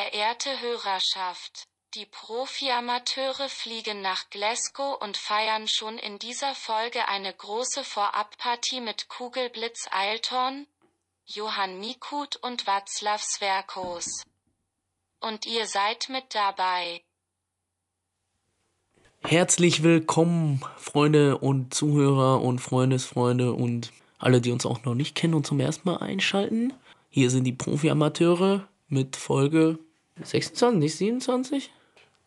verehrte Hörerschaft, die Profi-Amateure fliegen nach Glasgow und feiern schon in dieser Folge eine große Vorabparty mit Kugelblitz Eilton, Johann Mikut und Václav Sverkos. Und ihr seid mit dabei. Herzlich willkommen, Freunde und Zuhörer und Freundesfreunde und alle, die uns auch noch nicht kennen und zum ersten Mal einschalten. Hier sind die Profi-Amateure mit Folge 26, nicht 27?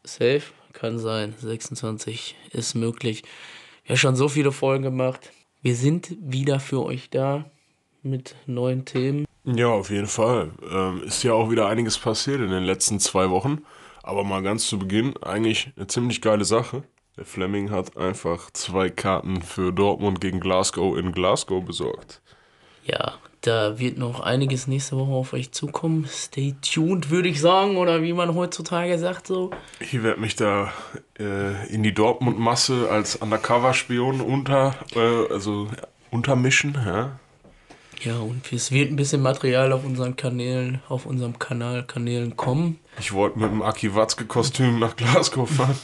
Safe? Kann sein. 26 ist möglich. Wir haben schon so viele Folgen gemacht. Wir sind wieder für euch da mit neuen Themen. Ja, auf jeden Fall. Ist ja auch wieder einiges passiert in den letzten 2 Wochen. Aber mal ganz zu Beginn, eigentlich eine ziemlich geile Sache. Der Fleming hat einfach 2 Karten für Dortmund gegen Glasgow in Glasgow besorgt. Ja, da wird noch einiges nächste Woche auf euch zukommen. Stay tuned, würde ich sagen, oder wie man heutzutage sagt so. Ich werde mich da in die Dortmund-Masse als Undercover-Spion untermischen, ja. Ja, und es wird ein bisschen Material auf unseren Kanälen, auf unserem Kanälen kommen. Ich wollte mit dem Aki Watzke-Kostüm nach Glasgow fahren.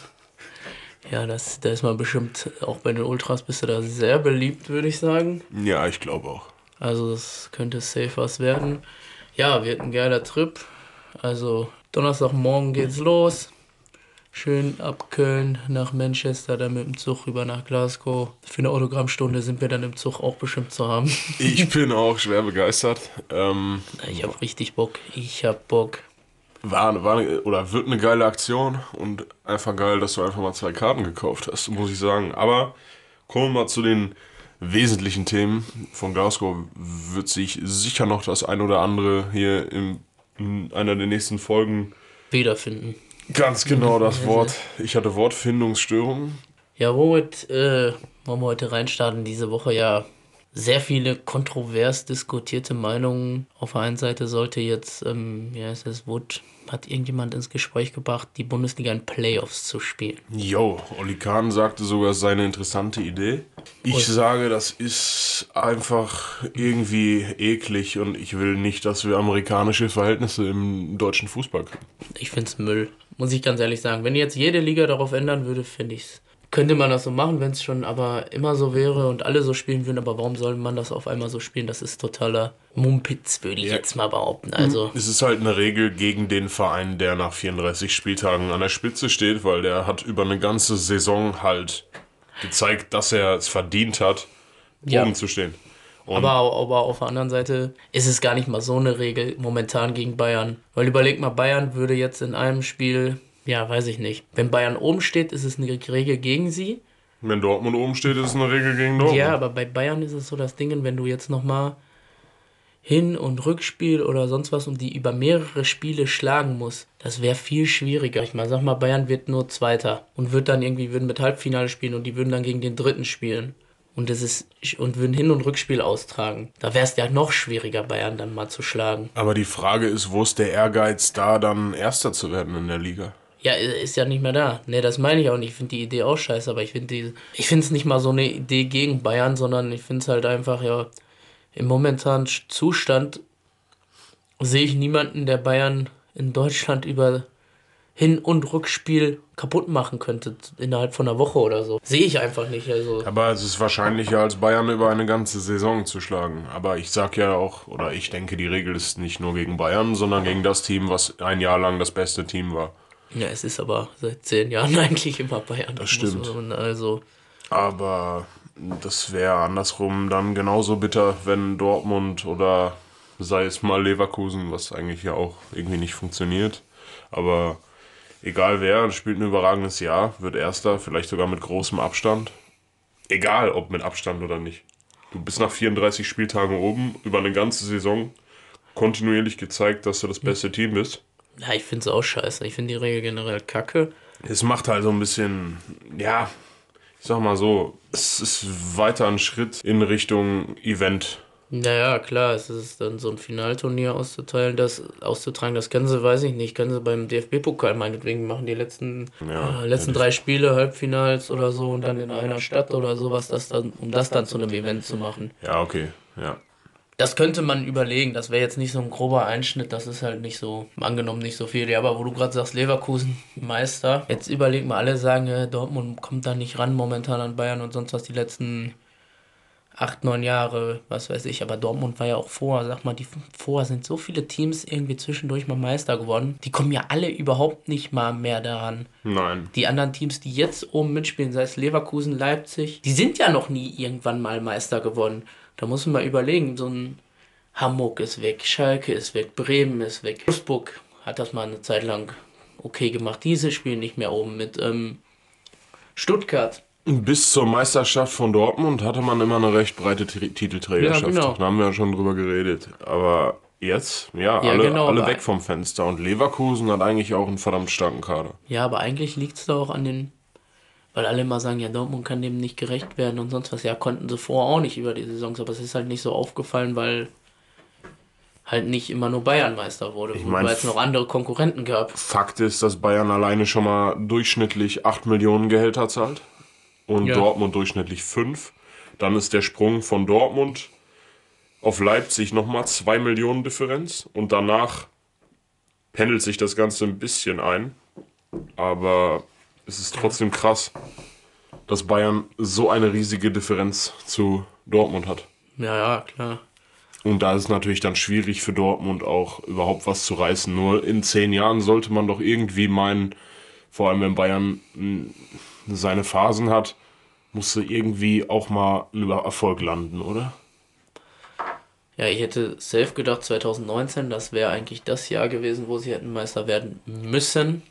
Ja, da ist man bestimmt, auch bei den Ultras bist du da sehr beliebt, würde ich sagen. Ja, ich glaube auch. Also das könnte safe was werden. Ja, wird ein geiler Trip. Also Donnerstagmorgen geht's los. Schön ab Köln nach Manchester, dann mit dem Zug rüber nach Glasgow. Für eine Autogrammstunde sind wir dann im Zug auch bestimmt zu haben. Ich bin auch schwer begeistert. Ich habe richtig Bock. Wird eine geile Aktion und einfach geil, dass du einfach mal 2 Karten gekauft hast, muss ich sagen. Aber kommen wir mal zu den wesentlichen Themen. Von Glasgow wird sich sicher noch das ein oder andere hier in einer der nächsten Folgen wiederfinden. Ganz genau das Wort. Ich hatte Wortfindungsstörungen. Ja, womit wollen wir heute reinstarten? Diese Woche ja sehr viele kontrovers diskutierte Meinungen. Auf der einen Seite sollte jetzt, hat irgendjemand ins Gespräch gebracht, die Bundesliga in Playoffs zu spielen. Jo, Oli Kahn sagte sogar, es sei eine interessante Idee. Ich sage, das ist einfach irgendwie eklig und ich will nicht, dass wir amerikanische Verhältnisse im deutschen Fußball kriegen. Ich finde es Müll, muss ich ganz ehrlich sagen. Wenn jetzt jede Liga darauf ändern würde, finde ich es. Könnte man das so machen, wenn es schon aber immer so wäre und alle so spielen würden, aber warum soll man das auf einmal so spielen? Das ist totaler Mumpitz, würde ich jetzt mal behaupten. Also es ist halt eine Regel gegen den Verein, der nach 34 Spieltagen an der Spitze steht, weil der hat über eine ganze Saison halt gezeigt, dass er es verdient hat, oben zu stehen. Aber auf der anderen Seite ist es gar nicht mal so eine Regel momentan gegen Bayern. Weil überleg mal, Bayern würde jetzt in einem Spiel... Ja, weiß ich nicht. Wenn Bayern oben steht, ist es eine Regel gegen sie. Wenn Dortmund oben steht, ist es eine Regel gegen Dortmund. Ja, aber bei Bayern ist es so das Ding, wenn du jetzt nochmal Hin- und Rückspiel oder sonst was und die über mehrere Spiele schlagen musst, das wäre viel schwieriger. Ich meine, sag mal, Bayern wird nur Zweiter und würden mit Halbfinale spielen und die würden dann gegen den Dritten spielen. Und würden Hin- und Rückspiel austragen. Da wäre es ja noch schwieriger, Bayern dann mal zu schlagen. Aber die Frage ist, wo ist der Ehrgeiz da, dann Erster zu werden in der Liga? Ja, ist ja nicht mehr da. Ne, das meine ich auch nicht. Ich finde die Idee auch scheiße, aber ich finde es nicht mal so eine Idee gegen Bayern, sondern ich finde es halt einfach, ja, im momentanen Zustand sehe ich niemanden, der Bayern in Deutschland über Hin- und Rückspiel kaputt machen könnte, innerhalb von einer Woche oder so. Sehe ich einfach nicht. Also. Aber es ist wahrscheinlicher, als Bayern über eine ganze Saison zu schlagen. Aber ich sag ja auch, oder ich denke, die Regel ist nicht nur gegen Bayern, sondern gegen das Team, was ein Jahr lang das beste Team war. Ja, es ist aber seit 10 Jahren eigentlich immer Bayern. Das stimmt. Also. Aber das wäre andersrum dann genauso bitter, wenn Dortmund oder sei es mal Leverkusen, was eigentlich ja auch irgendwie nicht funktioniert. Aber egal wer, spielt ein überragendes Jahr, wird Erster, vielleicht sogar mit großem Abstand. Egal, ob mit Abstand oder nicht. Du bist nach 34 Spieltagen oben, über eine ganze Saison kontinuierlich gezeigt, dass du das beste Team bist. Ja, ich finde es auch scheiße. Ich finde die Regel generell kacke. Es macht halt so ein bisschen, ja, ich sag mal so, es ist weiter ein Schritt in Richtung Event. Naja, klar, es ist dann so ein Finalturnier auszutragen, das können sie, weiß ich nicht, können sie beim DFB-Pokal meinetwegen machen, die letzten 3 Spiele, Halbfinals oder so und dann in einer Stadt oder sowas, um das dann zu einem Event zu machen. Ja, okay, ja. Das könnte man überlegen, das wäre jetzt nicht so ein grober Einschnitt, das ist halt nicht so, angenommen nicht so viel. Ja, aber wo du gerade sagst, Leverkusen, Meister, jetzt überleg mal, alle sagen, Dortmund kommt da nicht ran momentan an Bayern und sonst was die letzten 8, 9 Jahre, was weiß ich, aber Dortmund war ja auch vor, sag mal, die vor sind so viele Teams irgendwie zwischendurch mal Meister geworden, die kommen ja alle überhaupt nicht mal mehr daran. Nein. Die anderen Teams, die jetzt oben mitspielen, sei es Leverkusen, Leipzig, die sind ja noch nie irgendwann mal Meister geworden. Da muss man mal überlegen, so ein Hamburg ist weg, Schalke ist weg, Bremen ist weg. Wolfsburg hat das mal eine Zeit lang okay gemacht. Diese spielen nicht mehr oben mit. Stuttgart. Bis zur Meisterschaft von Dortmund hatte man immer eine recht breite Titelträgerschaft. Ja, genau. Da haben wir ja schon drüber geredet. Aber jetzt, ja alle weg vom Fenster. Und Leverkusen hat eigentlich auch einen verdammt starken Kader. Ja, aber eigentlich liegt es da auch an den... Weil alle immer sagen, ja, Dortmund kann dem nicht gerecht werden und sonst was. Ja, konnten sie vorher auch nicht über die Saisons, aber es ist halt nicht so aufgefallen, weil halt nicht immer nur Bayern Meister wurde, weil es noch andere Konkurrenten gab. Fakt ist, dass Bayern alleine schon mal durchschnittlich 8 Millionen Gehälter zahlt und ja. Dortmund durchschnittlich 5. Dann ist der Sprung von Dortmund auf Leipzig nochmal 2 Millionen Differenz und danach pendelt sich das Ganze ein bisschen ein, aber... Es ist trotzdem krass, dass Bayern so eine riesige Differenz zu Dortmund hat. Ja, klar. Und da ist es natürlich dann schwierig für Dortmund auch überhaupt was zu reißen. Nur in 10 Jahren sollte man doch irgendwie meinen, vor allem wenn Bayern seine Phasen hat, musste irgendwie auch mal ein Erfolg landen, oder? Ja, ich hätte safe gedacht, 2019, das wäre eigentlich das Jahr gewesen, wo sie hätten Meister werden müssen.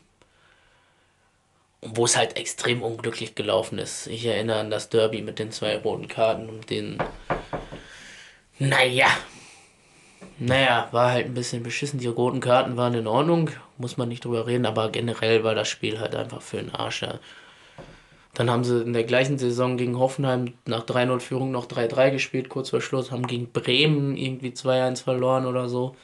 Wo es halt extrem unglücklich gelaufen ist. Ich erinnere an das Derby mit den 2 roten Karten und den... Naja, war halt ein bisschen beschissen. Die roten Karten waren in Ordnung, muss man nicht drüber reden, aber generell war das Spiel halt einfach für den Arsch. Ja. Dann haben sie in der gleichen Saison gegen Hoffenheim nach 3-0-Führung noch 3-3 gespielt, kurz vor Schluss, haben gegen Bremen irgendwie 2-1 verloren oder so.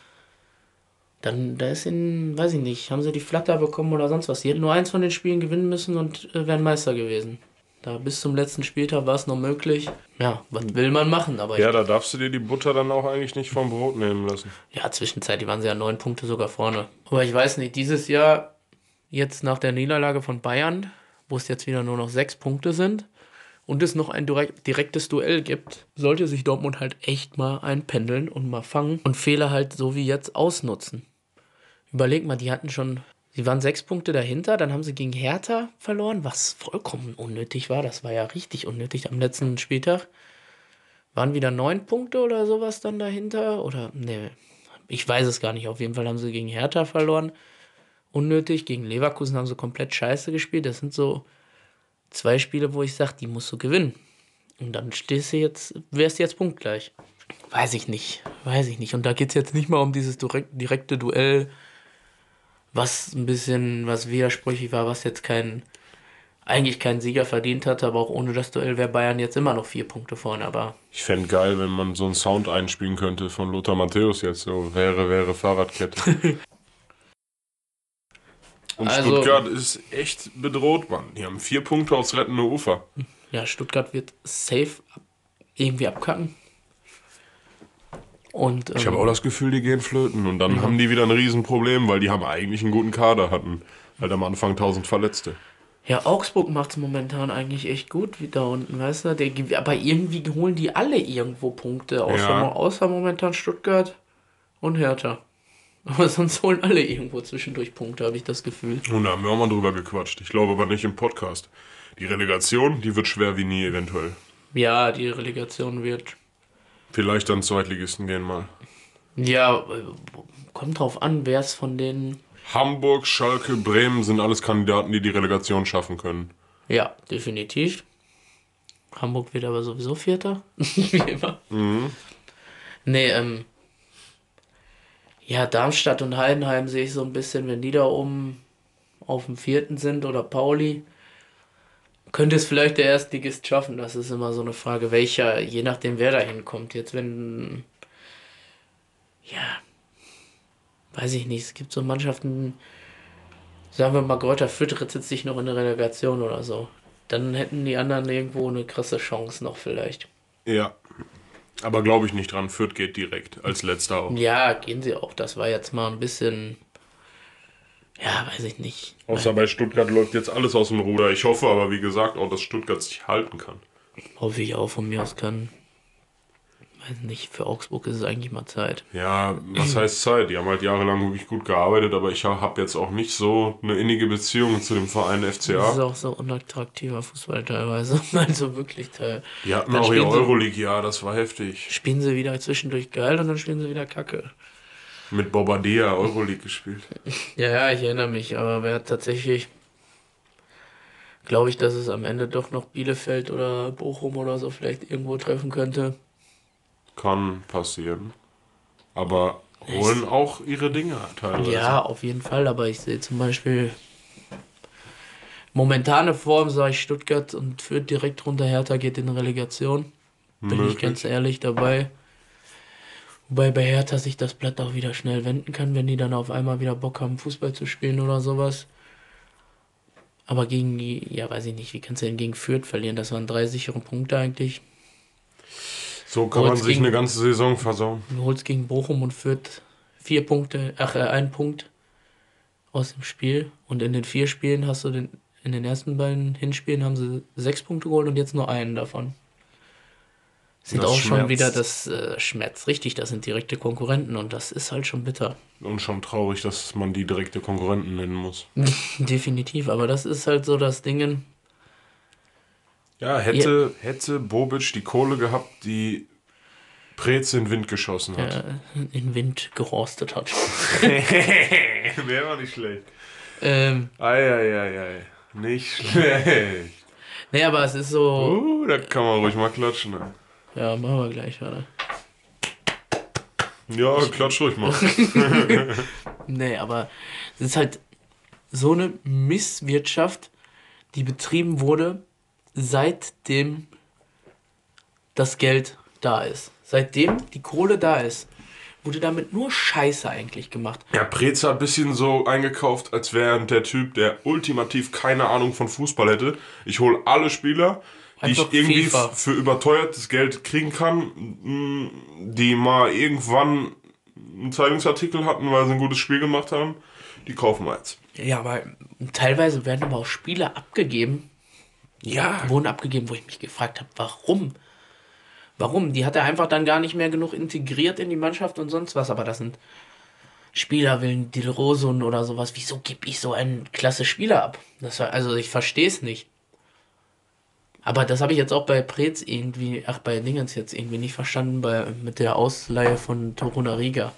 Dann, da ist in, weiß ich nicht, haben sie die Flatter bekommen oder sonst was. Die hätten nur eins von den Spielen gewinnen müssen und wären Meister gewesen. Da bis zum letzten Spieltag war es noch möglich. Ja, was will man machen? Aber ja, da darfst du dir die Butter dann auch eigentlich nicht vom Brot nehmen lassen. Ja, zwischenzeitlich waren sie ja 9 Punkte sogar vorne. Aber ich weiß nicht, dieses Jahr, jetzt nach der Niederlage von Bayern, wo es jetzt wieder nur noch 6 Punkte sind und es noch ein direktes Duell gibt, sollte sich Dortmund halt echt mal einpendeln und mal fangen und Fehler halt so wie jetzt ausnutzen. Überleg mal, die hatten schon, sie waren 6 Punkte dahinter, dann haben sie gegen Hertha verloren, was vollkommen unnötig war, das war ja richtig unnötig am letzten Spieltag. Waren wieder 9 Punkte oder sowas dann dahinter oder, ne, ich weiß es gar nicht, auf jeden Fall haben sie gegen Hertha verloren, unnötig, gegen Leverkusen haben sie komplett scheiße gespielt, das sind so 2 Spiele, wo ich sage, die musst du gewinnen und dann stehst du jetzt, wärst du jetzt punktgleich. Weiß ich nicht und da geht es jetzt nicht mal um dieses direkte Duell, was ein bisschen was widersprüchlich war, was jetzt eigentlich keinen Sieger verdient hatte, aber auch ohne das Duell wäre Bayern jetzt immer noch 4 Punkte vorne, aber... Ich fände geil, wenn man so einen Sound einspielen könnte von Lothar Matthäus jetzt, so wäre Fahrradkette. Und also, Stuttgart ist echt bedroht, Mann. Die haben 4 Punkte aufs rettende Ufer. Ja, Stuttgart wird safe irgendwie abkacken. Und, ich habe auch das Gefühl, die gehen flöten und dann haben die wieder ein Riesenproblem, weil die haben eigentlich einen guten Kader, hatten halt am Anfang 1000 Verletzte. Ja, Augsburg macht es momentan eigentlich echt gut da unten, weißt du, aber irgendwie holen die alle irgendwo Punkte, außer momentan Stuttgart und Hertha. Aber sonst holen alle irgendwo zwischendurch Punkte, habe ich das Gefühl. Und da haben wir auch mal drüber gequatscht, ich glaube aber nicht im Podcast. Die Relegation, die wird schwer wie nie eventuell. Ja, die Relegation wird... Vielleicht dann Zweitligisten gehen mal. Ja, kommt drauf an, wer es von den... Hamburg, Schalke, Bremen sind alles Kandidaten, die Relegation schaffen können. Ja, definitiv. Hamburg wird aber sowieso Vierter. Wie immer. Mhm. Nee, ja, Darmstadt und Heidenheim sehe ich so ein bisschen, wenn die da oben auf dem 4. sind oder Pauli... Könnte es vielleicht der Erstligist schaffen? Das ist immer so eine Frage, welcher, je nachdem wer da hinkommt. Jetzt wenn, ja, weiß ich nicht, es gibt so Mannschaften, sagen wir mal, Greuther Fürth rettet sich noch in der Relegation oder so. Dann hätten die anderen irgendwo eine krasse Chance noch vielleicht. Ja, Aber glaube ich nicht dran, Fürth geht direkt als letzter auch. Ja, gehen sie auch. Das war jetzt mal ein bisschen, ja, weiß ich nicht. Außer bei Stuttgart läuft jetzt alles aus dem Ruder. Ich hoffe aber, wie gesagt, auch, dass Stuttgart sich halten kann. Hoffe ich auch, von mir aus kann. Weiß nicht, für Augsburg ist es eigentlich mal Zeit. Ja, was heißt Zeit? Die haben halt jahrelang wirklich gut gearbeitet, aber ich habe jetzt auch nicht so eine innige Beziehung zu dem Verein FCA. Das ist auch so unattraktiver Fußball teilweise. Also wirklich teil. Die hatten dann auch ihr Euroleague, ja, das war heftig. Spielen sie wieder zwischendurch geil und dann spielen sie wieder Kacke. Mit Bobadilla Euroleague gespielt. Ja, ich erinnere mich, aber wer hat tatsächlich... Glaube ich, dass es am Ende doch noch Bielefeld oder Bochum oder so vielleicht irgendwo treffen könnte. Kann passieren. Aber holen auch ihre Dinge teilweise. Ja, auf jeden Fall. Aber ich sehe zum Beispiel momentane Form, sage ich, Stuttgart und Fürth direkt runter. Hertha geht in Relegation. Bin möglich. Ich ganz ehrlich dabei. Wobei bei Hertha sich das Blatt auch wieder schnell wenden kann, wenn die dann auf einmal wieder Bock haben, Fußball zu spielen oder sowas. Aber gegen die, ja, weiß ich nicht, wie kannst du denn gegen Fürth verlieren? Das waren 3 sichere Punkte eigentlich. So kann man sich eine ganze Saison versauen. Du holst gegen Bochum und Fürth 1 Punkt aus dem Spiel. Und in den 4 Spielen hast du in den ersten beiden Hinspielen haben sie 6 Punkte geholt und jetzt nur einen davon. Sind das auch schmerzt. Schon wieder das Schmerz. Richtig, das sind direkte Konkurrenten und das ist halt schon bitter. Und schon traurig, dass man die direkte Konkurrenten nennen muss. Definitiv, aber das ist halt so das Ding. Ja, hätte Bobic die Kohle gehabt, die Preetz in den Wind geschossen hat. In den Wind gerostet hat. Wäre auch nicht schlecht. Ei. Nicht schlecht. Nee, aber es ist so... da kann man ruhig mal klatschen. Ne? Ja, machen wir gleich, warte. Ja, klatsch ruhig mal. Nee, aber es ist halt so eine Misswirtschaft, die betrieben wurde, seitdem das Geld da ist. Seitdem die Kohle da ist, wurde damit nur Scheiße eigentlich gemacht. Ja, Preetz hat ein bisschen so eingekauft, als wäre der Typ, der ultimativ keine Ahnung von Fußball hätte. Ich hole alle Spieler, die ich irgendwie für überteuertes Geld kriegen kann, die mal irgendwann einen Zeitungsartikel hatten, weil sie ein gutes Spiel gemacht haben. Die kaufen wir jetzt. Ja, aber teilweise werden aber auch Spieler abgegeben. Ja. Wurden abgegeben, wo ich mich gefragt habe, warum? Warum? Die hat er einfach dann gar nicht mehr genug integriert in die Mannschaft und sonst was. Aber das sind Spieler, willen Dilrosun oder sowas. Wieso gebe ich so einen klasse Spieler ab? Das war, also ich verstehe es nicht. Aber das habe ich jetzt auch bei Preetz irgendwie, bei Dingens jetzt irgendwie nicht verstanden, mit der Ausleihe von Torunarigo.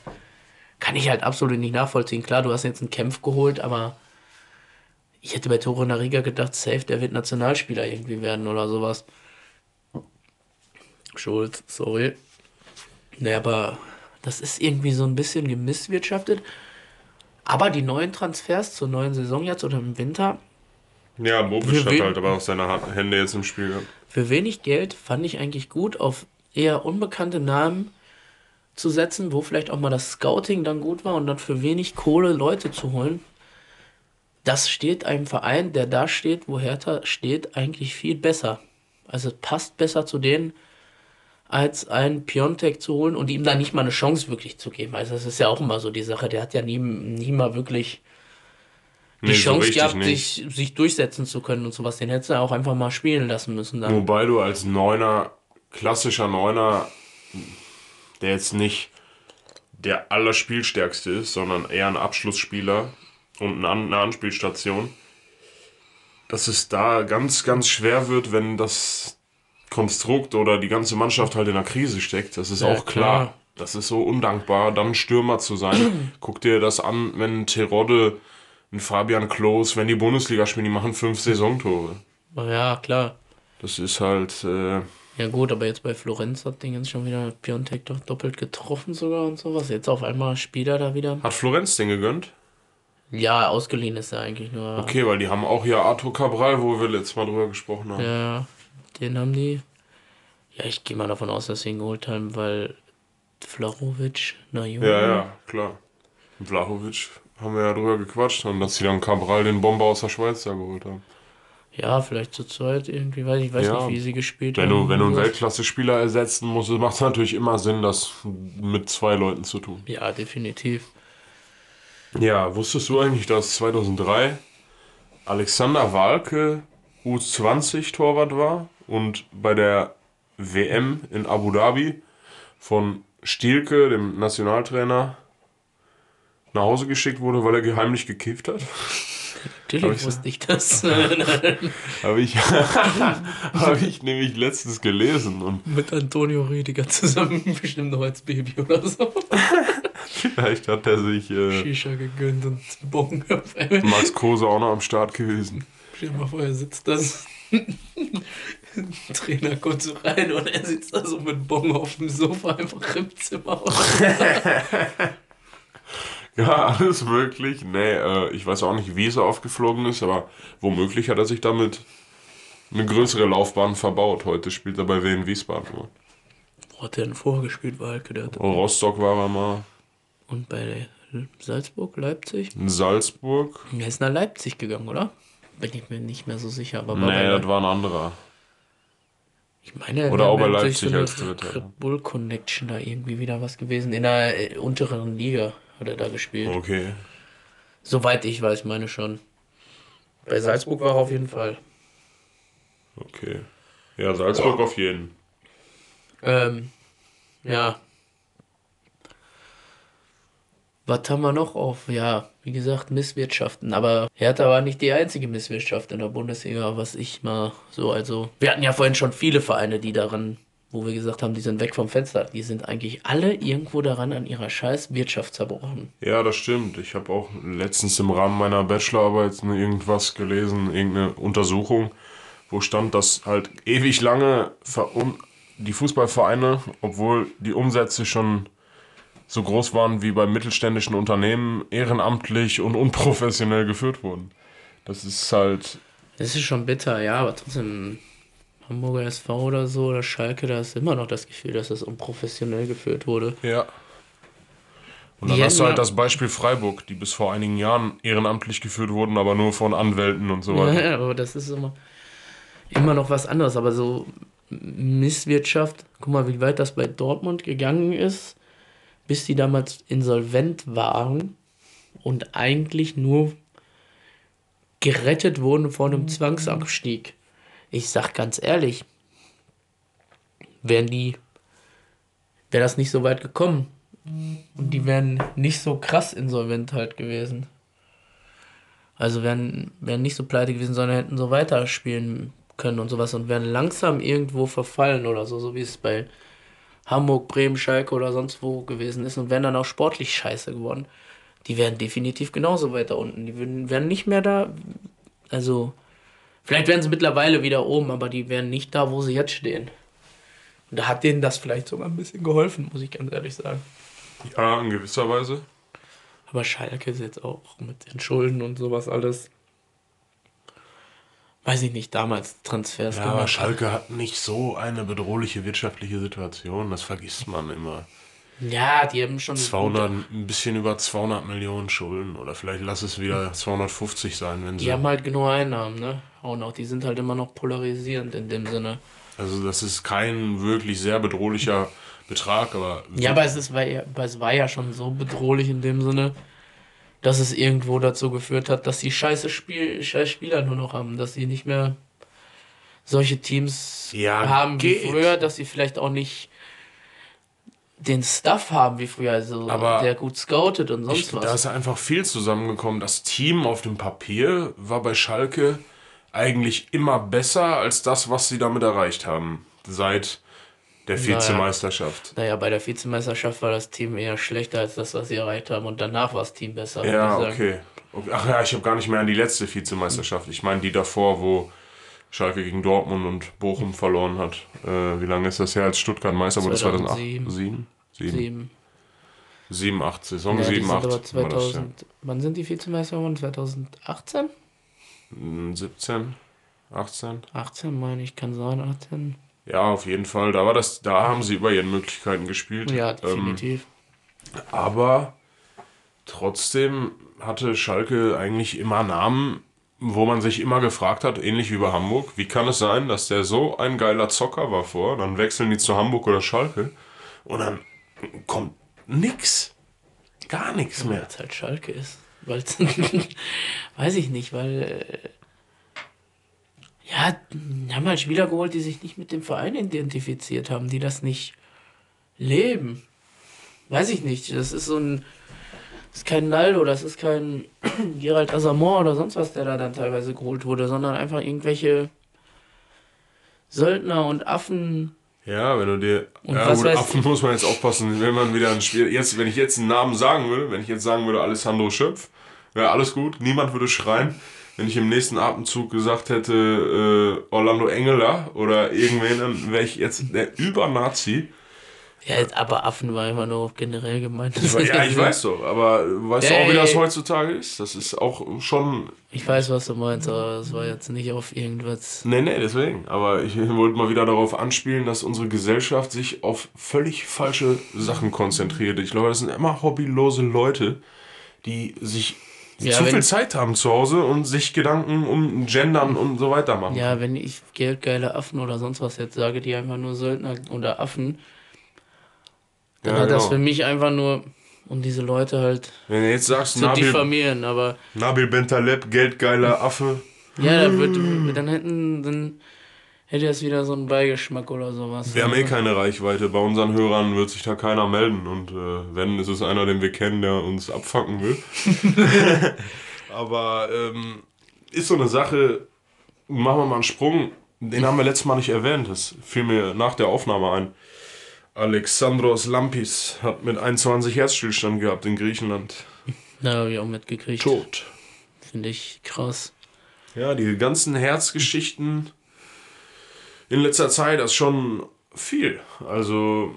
Kann ich halt absolut nicht nachvollziehen. Klar, du hast jetzt einen Kempf geholt, aber ich hätte bei Torunarigo gedacht, safe, der wird Nationalspieler irgendwie werden oder sowas. Schulz, sorry. Naja, aber das ist irgendwie so ein bisschen gemisswirtschaftet. Aber die neuen Transfers zur neuen Saison jetzt oder im Winter... Ja, Bobic hat halt aber auch seine Hände jetzt im Spiel gehabt. Für wenig Geld fand ich eigentlich gut, auf eher unbekannte Namen zu setzen, wo vielleicht auch mal das Scouting dann gut war und dann für wenig Kohle Leute zu holen. Das steht einem Verein, der da steht, wo Hertha steht, eigentlich viel besser. Also es passt besser zu denen, als einen Piontek zu holen und ihm da nicht mal eine Chance wirklich zu geben. Also das ist ja auch immer so die Sache, der hat ja nie mal wirklich die Chance so gehabt, sich durchsetzen zu können und sowas. Den hättest du auch einfach mal spielen lassen müssen. Dann. Wobei du als Neuner, klassischer Neuner, der jetzt nicht der allerspielstärkste ist, sondern eher ein Abschlussspieler und eine Anspielstation, dass es da ganz, ganz schwer wird, wenn das Konstrukt oder die ganze Mannschaft halt in einer Krise steckt. Das ist ja, auch klar. Das ist so undankbar, dann Stürmer zu sein. Guck dir das an, wenn Terodde, Fabian Klos, wenn die Bundesliga spielen, die machen 5 Saisontore. Ja, klar. Das ist halt... Ja gut, aber jetzt bei Florenz hat Dingens schon wieder Piontek doch doppelt getroffen sogar und sowas. Jetzt auf einmal spielt er da wieder. Hat Florenz den gegönnt? Ja, ausgeliehen ist er eigentlich nur. Okay, weil die haben auch hier Arthur Cabral, wo wir letztes Mal drüber gesprochen haben. Ja, den haben die... Ja, ich gehe mal davon aus, dass sie ihn geholt haben, weil Vlahovic, na Junge. Ja, klar. Vlahovic... Haben wir ja drüber gequatscht und dass sie dann Cabral den Bomber aus der Schweiz da geholt haben. Ja, vielleicht zur Zeit irgendwie, ich weiß nicht, wie sie gespielt haben. Wenn du einen Weltklasse-Spieler ersetzen musst, macht es natürlich immer Sinn, das mit zwei Leuten zu tun. Ja, definitiv. Ja, wusstest du eigentlich, dass 2003 Alexander Walke U20-Torwart war und bei der WM in Abu Dhabi von Stielke, dem Nationaltrainer, nach Hause geschickt wurde, weil er geheimlich gekifft hat? Natürlich wusste ich das. Habe ich nämlich letztens gelesen. Und mit Antonio Rüdiger zusammen, bestimmt noch als Baby oder so. Vielleicht hat er sich Shisha gegönnt und Bongen auf einmal. Max Kruse auch noch am Start gewesen. Stell dir mal vor, er sitzt da. Trainer kommt so rein und er sitzt da so mit Bongen auf dem Sofa, einfach im Zimmer. Ja, alles möglich. Nee, ich weiß auch nicht, wie es aufgeflogen ist, aber womöglich hat er sich damit eine größere Laufbahn verbaut. Heute spielt er bei WN Wiesbaden. Wo hat er denn vorher gespielt, Walke? Rostock war er mal. Und bei Salzburg, Leipzig? Salzburg. Er ist nach Leipzig gegangen, oder? Bin ich mir nicht mehr so sicher. Aber nee, das war ein anderer. Ich meine, oder auch bei Leipzig so als Dritter. Red Bull Connection da irgendwie wieder was gewesen. In der unteren Liga hat er da gespielt. Okay. Soweit ich weiß, meine schon. Bei Salzburg war er auf jeden Fall. Okay. Ja, Salzburg auf jeden. Ja. Was haben wir noch auf? Ja, wie gesagt, Misswirtschaften. Aber Hertha war nicht die einzige Misswirtschaft in der Bundesliga, was ich mal so, also... Wir hatten ja vorhin schon viele Vereine, die daran, wo wir gesagt haben, die sind weg vom Fenster. Die sind eigentlich alle irgendwo daran an ihrer scheiß Wirtschaft zerbrochen. Ja, das stimmt. Ich habe auch letztens im Rahmen meiner Bachelorarbeit irgendwas gelesen, irgendeine Untersuchung, wo stand, dass halt ewig lange die Fußballvereine, obwohl die Umsätze schon... so groß waren wie bei mittelständischen Unternehmen, ehrenamtlich und unprofessionell geführt wurden. Das ist halt... Das ist schon bitter, ja, aber trotzdem Hamburger SV oder so oder Schalke, da ist immer noch das Gefühl, dass das unprofessionell geführt wurde. Ja. Und dann hast du halt das Beispiel Freiburg, die bis vor einigen Jahren ehrenamtlich geführt wurden, aber nur von Anwälten und so weiter. Ja, aber das ist immer noch was anderes. Aber so Misswirtschaft, guck mal, wie weit das bei Dortmund gegangen ist, bis die damals insolvent waren und eigentlich nur gerettet wurden vor einem Zwangsabstieg. Ich sag ganz ehrlich, wäre das nicht so weit gekommen und die wären nicht so krass insolvent halt gewesen. Also wären nicht so pleite gewesen, sondern hätten so weiterspielen können und sowas und wären langsam irgendwo verfallen oder so, so wie es bei Hamburg, Bremen, Schalke oder sonst wo gewesen ist und wären dann auch sportlich scheiße geworden, die wären definitiv genauso weiter unten. Die wären nicht mehr da, also vielleicht wären sie mittlerweile wieder oben, aber die wären nicht da, wo sie jetzt stehen. Und da hat denen das vielleicht sogar ein bisschen geholfen, muss ich ganz ehrlich sagen. Ja, in gewisser Weise. Aber Schalke ist jetzt auch mit den Schulden und sowas alles. Weiß ich nicht, damals Transfers gemacht. Ja, aber Schalke hat nicht so eine bedrohliche wirtschaftliche Situation, das vergisst man immer. Ja, die haben schon... 200, ein bisschen über 200 Millionen Schulden oder vielleicht lass es wieder 250 sein, wenn sie... Die haben halt genug Einnahmen, ne? Auch noch, die sind halt immer noch polarisierend in dem Sinne. Also das ist kein wirklich sehr bedrohlicher Betrag, aber... Ja, aber es war ja schon so bedrohlich in dem Sinne... dass es irgendwo dazu geführt hat, dass die scheiß Spieler nur noch haben, dass sie nicht mehr solche Teams haben wie früher, dass sie vielleicht auch nicht den Stuff haben wie früher, also aber der gut scoutet und sonst was. Da ist einfach viel zusammengekommen. Das Team auf dem Papier war bei Schalke eigentlich immer besser als das, was sie damit erreicht haben, seit der Vizemeisterschaft. Naja, bei der Vizemeisterschaft war das Team eher schlechter als das, was sie erreicht haben. Und danach war das Team besser. Ja, okay. Ach ja, ich habe gar nicht mehr an die letzte Vizemeisterschaft. Ich meine die davor, wo Schalke gegen Dortmund und Bochum verloren hat. Wie lange ist das her, als Stuttgart Meister wurde? 2007. 7, 8. Saison ja, 7, 8. 2000, das, ja. Wann sind die Vizemeister geworden? 2018? 17, 18. 18 meine ich, kann sein, 18. Ja, auf jeden Fall. Da haben sie über ihren Möglichkeiten gespielt. Ja, definitiv. Aber trotzdem hatte Schalke eigentlich immer Namen, wo man sich immer gefragt hat, ähnlich wie bei Hamburg, wie kann es sein, dass der so ein geiler Zocker war vorher, dann wechseln die zu Hamburg oder Schalke und dann kommt nix, gar nichts mehr. Weil es halt Schalke ist, weil weiß ich nicht, weil ja, haben halt Spieler geholt, die sich nicht mit dem Verein identifiziert haben, die das nicht leben. Weiß ich nicht, das ist so ein, das ist kein Naldo, das ist kein Gerald Asamoah oder sonst was, der da dann teilweise geholt wurde, sondern einfach irgendwelche Söldner und Affen. Ja, wenn du dir, und ja gut, Affen muss man jetzt aufpassen, wenn man wieder ein Spiel, jetzt, wenn ich jetzt einen Namen sagen würde, wenn ich jetzt sagen würde Alessandro Schöpf, wäre alles gut, niemand würde schreien. Wenn ich im nächsten Atemzug gesagt hätte Orlando Engeler oder irgendwen, dann wäre ich jetzt der Übernazi. Ja, aber Affen war immer nur generell gemeint. Ja, ich weiß doch, aber weißt du auch, wie das heutzutage ist? Das ist auch schon... Ich weiß, was du meinst, aber das war jetzt nicht auf irgendwas... Nee, deswegen. Aber ich wollte mal wieder darauf anspielen, dass unsere Gesellschaft sich auf völlig falsche Sachen konzentriert. Ich glaube, das sind immer hobbylose Leute, die sich zu viel Zeit haben zu Hause und sich Gedanken um Gendern und so weiter machen. Ja, wenn ich geldgeile Affen oder sonst was jetzt sage, die einfach nur Söldner oder Affen... Dann hat das für mich einfach nur, um diese Leute halt wenn du jetzt sagst, zu diffamieren. Aber Nabil Bentaleb, geldgeiler Affe. Ja, dann hätte das wieder so einen Beigeschmack oder sowas. Wir haben keine Reichweite. Bei unseren Hörern wird sich da keiner melden. Und wenn, ist es einer, den wir kennen, der uns abfacken will. Aber ist so eine Sache, machen wir mal einen Sprung. Den haben wir letztes Mal nicht erwähnt. Das fiel mir nach der Aufnahme ein. Alexandros Lampis hat mit 21 Herzstillstand gehabt in Griechenland. Da habe ich auch mitgekriegt. Tot. Finde ich krass. Ja, die ganzen Herzgeschichten in letzter Zeit, das ist schon viel. Also,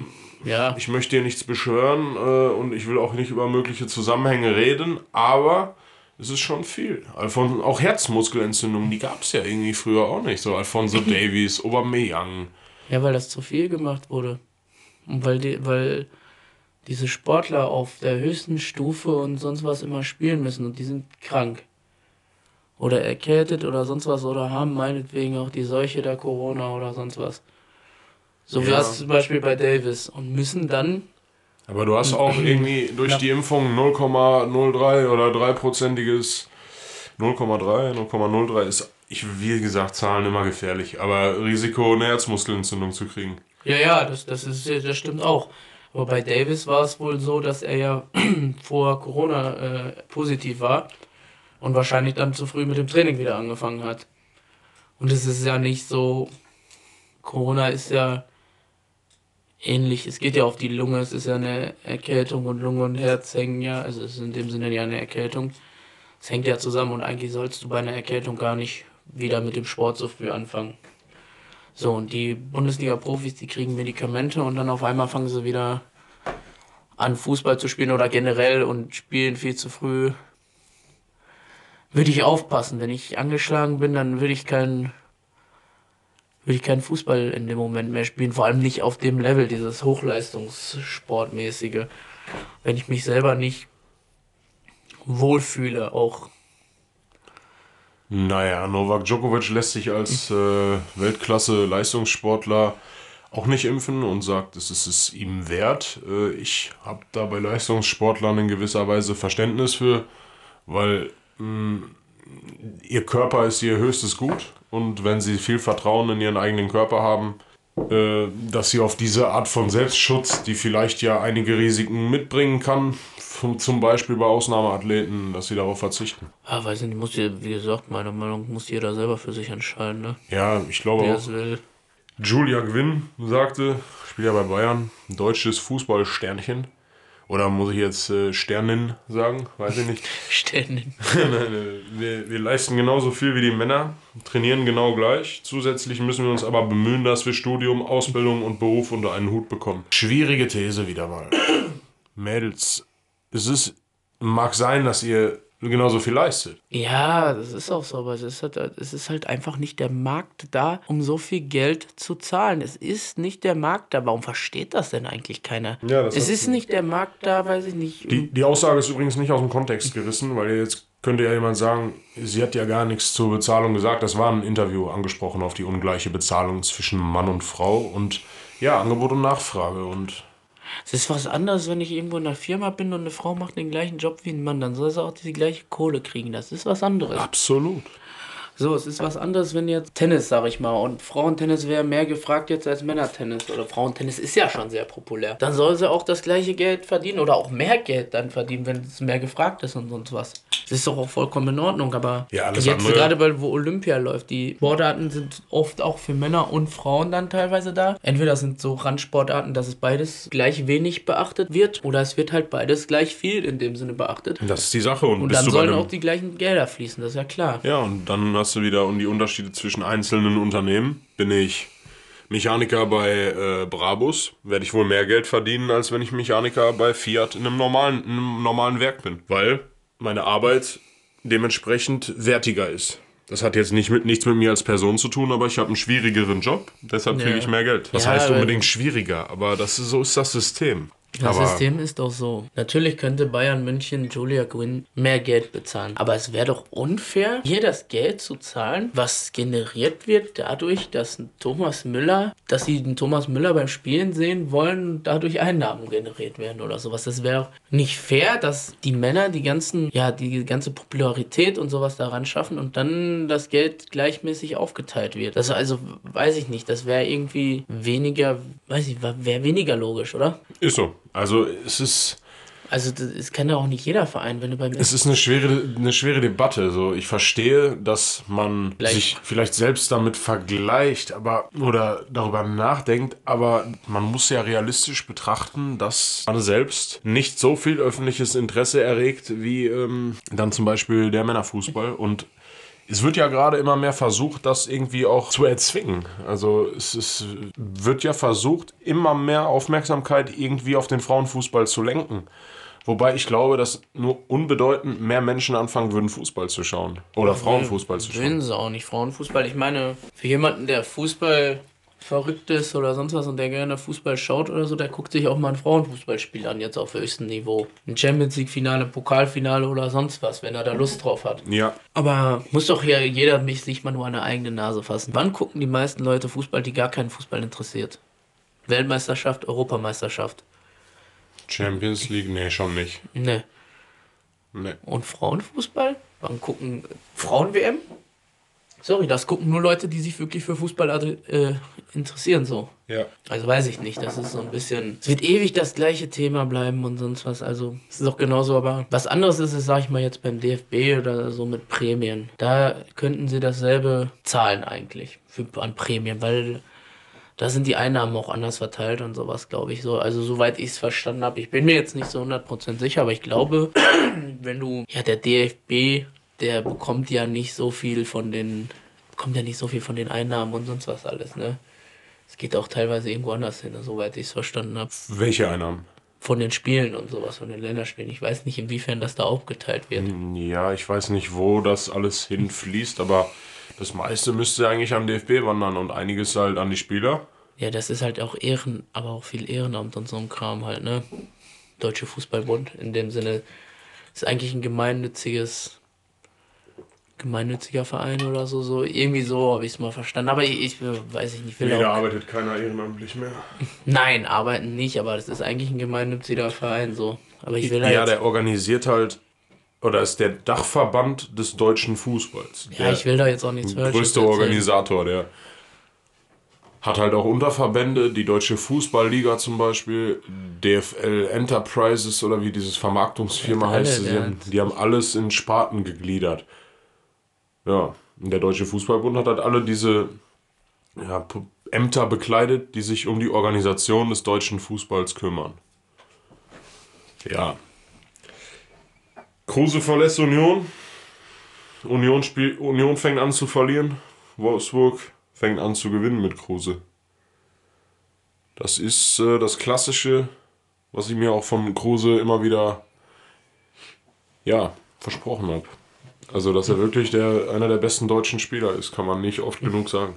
ich möchte hier nichts beschwören und ich will auch nicht über mögliche Zusammenhänge reden, aber es ist schon viel. Also auch Herzmuskelentzündungen, die gab es ja irgendwie früher auch nicht. So Alfonso Davies, Aubameyang. Ja, weil das zu viel gemacht wurde. Und weil diese Sportler auf der höchsten Stufe und sonst was immer spielen müssen und die sind krank oder erkältet oder sonst was oder haben meinetwegen auch die Seuche der Corona oder sonst was. So war es zum Beispiel bei Davis und müssen dann... Aber du hast auch irgendwie durch die Impfung 0,03 oder 3%iges 0,03 ist, wie gesagt, Zahlen immer gefährlich, aber Risiko, eine Herzmuskelentzündung zu kriegen. Ja, das stimmt auch. Aber bei Davis war es wohl so, dass er ja vor Corona positiv war und wahrscheinlich dann zu früh mit dem Training wieder angefangen hat. Und es ist ja nicht so, Corona ist ja ähnlich, es geht ja auf die Lunge, es ist ja eine Erkältung und Lunge und Herz hängen ja, also es ist in dem Sinne ja eine Erkältung. Es hängt ja zusammen und eigentlich sollst du bei einer Erkältung gar nicht wieder mit dem Sport so früh anfangen. So, und die Bundesliga-Profis, die kriegen Medikamente und dann auf einmal fangen sie wieder an, Fußball zu spielen oder generell und spielen viel zu früh. Würde ich aufpassen, wenn ich angeschlagen bin, dann würde ich keinen Fußball in dem Moment mehr spielen, vor allem nicht auf dem Level, dieses Hochleistungssportmäßige. Wenn ich mich selber nicht wohlfühle, auch. Naja, Novak Djokovic lässt sich als Weltklasse-Leistungssportler auch nicht impfen und sagt, es ist ihm wert. Ich habe da bei Leistungssportlern in gewisser Weise Verständnis für, weil ihr Körper ist ihr höchstes Gut und wenn sie viel Vertrauen in ihren eigenen Körper haben, dass sie auf diese Art von Selbstschutz, die vielleicht ja einige Risiken mitbringen kann, zum Beispiel bei Ausnahmeathleten, dass sie darauf verzichten. Ah, weiß nicht, wie gesagt, meiner Meinung nach muss jeder selber für sich entscheiden, ne? Ja, ich glaube wer auch. Will. Julia Gwinn sagte, spielt ja bei Bayern, deutsches Fußballsternchen. Oder muss ich jetzt Sternin sagen? Weiß ich nicht. Sternin. Wir leisten genauso viel wie die Männer, trainieren genau gleich. Zusätzlich müssen wir uns aber bemühen, dass wir Studium, Ausbildung und Beruf unter einen Hut bekommen. Schwierige These wieder mal. Mädels, mag sein, dass ihr genauso viel leistet. Ja, das ist auch so, aber es ist halt einfach nicht der Markt da, um so viel Geld zu zahlen. Es ist nicht der Markt da. Warum versteht das denn eigentlich keiner? Ja, es ist nicht der Markt da, weiß ich nicht. Die Aussage ist übrigens nicht aus dem Kontext gerissen, weil jetzt könnte ja jemand sagen, sie hat ja gar nichts zur Bezahlung gesagt. Das war ein Interview angesprochen auf die ungleiche Bezahlung zwischen Mann und Frau. Und ja, Angebot und Nachfrage. Und es ist was anderes, wenn ich irgendwo in der Firma bin und eine Frau macht den gleichen Job wie ein Mann. Dann soll sie auch die gleiche Kohle kriegen. Das ist was anderes. Absolut. So, es ist was anderes, wenn jetzt Tennis, sag ich mal, und Frauentennis wäre mehr gefragt jetzt als Männertennis. Oder Frauentennis ist ja schon sehr populär. Dann soll sie auch das gleiche Geld verdienen oder auch mehr Geld dann verdienen, wenn es mehr gefragt ist und sonst was. Das ist doch auch vollkommen in Ordnung, aber ja, alles jetzt andere. Gerade weil wo Olympia läuft, die Sportarten sind oft auch für Männer und Frauen dann teilweise da. Entweder sind so Randsportarten, dass es beides gleich wenig beachtet wird oder es wird halt beides gleich viel in dem Sinne beachtet. Das ist die Sache. Und dann sollen auch die gleichen Gelder fließen, das ist ja klar. Ja, und dann hast du wieder um die Unterschiede zwischen einzelnen Unternehmen. Bin ich Mechaniker bei Brabus, werde ich wohl mehr Geld verdienen, als wenn ich Mechaniker bei Fiat in einem normalen Werk bin. Weil meine Arbeit dementsprechend wertiger ist. Das hat jetzt nichts mit mir als Person zu tun, aber ich habe einen schwierigeren Job, deshalb kriege ich mehr Geld. Das heißt unbedingt schwieriger, aber so ist das System. Das System ist doch so. Natürlich könnte Bayern München Julia Gwinn mehr Geld bezahlen. Aber es wäre doch unfair, hier das Geld zu zahlen, was generiert wird dadurch, dass sie den Thomas Müller beim Spielen sehen wollen und dadurch Einnahmen generiert werden oder sowas. Das wäre nicht fair, dass die Männer die ganze Popularität und sowas daran schaffen und dann das Geld gleichmäßig aufgeteilt wird. Das also, weiß ich nicht, das wäre irgendwie weniger logisch, oder? Ist so. Also es kann ja auch nicht jeder Verein, wenn du bei mir... Es ist eine schwere Debatte. So, ich verstehe, dass man sich vielleicht selbst damit vergleicht oder darüber nachdenkt, aber man muss ja realistisch betrachten, dass man selbst nicht so viel öffentliches Interesse erregt wie dann zum Beispiel der Männerfußball. Und es wird ja gerade immer mehr versucht, das irgendwie auch zu erzwingen. Also es wird ja versucht, immer mehr Aufmerksamkeit irgendwie auf den Frauenfußball zu lenken. Wobei ich glaube, dass nur unbedeutend mehr Menschen anfangen würden, Fußball zu schauen. Oder Frauenfußball zu schauen. Würden sie auch nicht, Frauenfußball. Ich meine, für jemanden, der Fußball verrückt ist oder sonst was und der gerne Fußball schaut oder so, der guckt sich auch mal ein Frauenfußballspiel an, jetzt auf höchstem Niveau. Ein Champions-League-Finale, Pokalfinale oder sonst was, wenn er da Lust drauf hat. Ja. Aber muss doch hier jeder sich mal nur an der eigenen Nase fassen. Wann gucken die meisten Leute Fußball, die gar keinen Fußball interessiert? Weltmeisterschaft, Europameisterschaft. Champions League? Nee, schon nicht. Nee. Und Frauenfußball? Wann gucken Frauen-WM? Sorry, das gucken nur Leute, die sich wirklich für Fußball interessieren, so. Ja. Also weiß ich nicht, das ist so ein bisschen... Es wird ewig das gleiche Thema bleiben und sonst was, also es ist auch genauso, aber was anderes ist es, sag ich mal, jetzt beim DFB oder so mit Prämien. Da könnten sie dasselbe zahlen eigentlich an Prämien, weil da sind die Einnahmen auch anders verteilt und sowas, glaube ich, so. Also soweit ich es verstanden habe, ich bin mir jetzt nicht so 100% sicher, aber ich glaube, der DFB... Der bekommt ja nicht so viel von den Einnahmen und sonst was alles, ne? Es geht auch teilweise irgendwo anders hin, soweit ich es verstanden habe. Welche Einnahmen? Von den Spielen und sowas, von den Länderspielen. Ich weiß nicht, inwiefern das da aufgeteilt wird. Ja, ich weiß nicht, wo das alles hinfließt, aber das meiste müsste eigentlich am DFB wandern und einiges halt an die Spieler. Ja, das ist halt auch aber auch viel Ehrenamt und so ein Kram halt, ne? Deutsche Fußballbund in dem Sinne ist eigentlich ein gemeinnütziger Verein oder so. Irgendwie so habe ich es mal verstanden. Aber ich weiß ich nicht. Da arbeitet keiner ehrenamtlich mehr. Nein, arbeiten nicht, aber das ist eigentlich ein gemeinnütziger Verein. So. Aber ich will ja, der organisiert halt, oder ist der Dachverband des deutschen Fußballs. Ja, ich will da jetzt auch nichts hören. Der größte Organisator, der hat halt auch Unterverbände, die Deutsche Fußballliga zum Beispiel, DFL Enterprises oder wie dieses Vermarktungsfirma heißt. Die haben alles in Sparten gegliedert. Ja, und der Deutsche Fußballbund hat halt alle diese Ämter bekleidet, die sich um die Organisation des deutschen Fußballs kümmern. Ja. Kruse verlässt Union. Union fängt an zu verlieren. Wolfsburg fängt an zu gewinnen mit Kruse. Das ist das Klassische, was ich mir auch von Kruse immer wieder versprochen habe. Also, dass er wirklich einer der besten deutschen Spieler ist, kann man nicht oft genug sagen.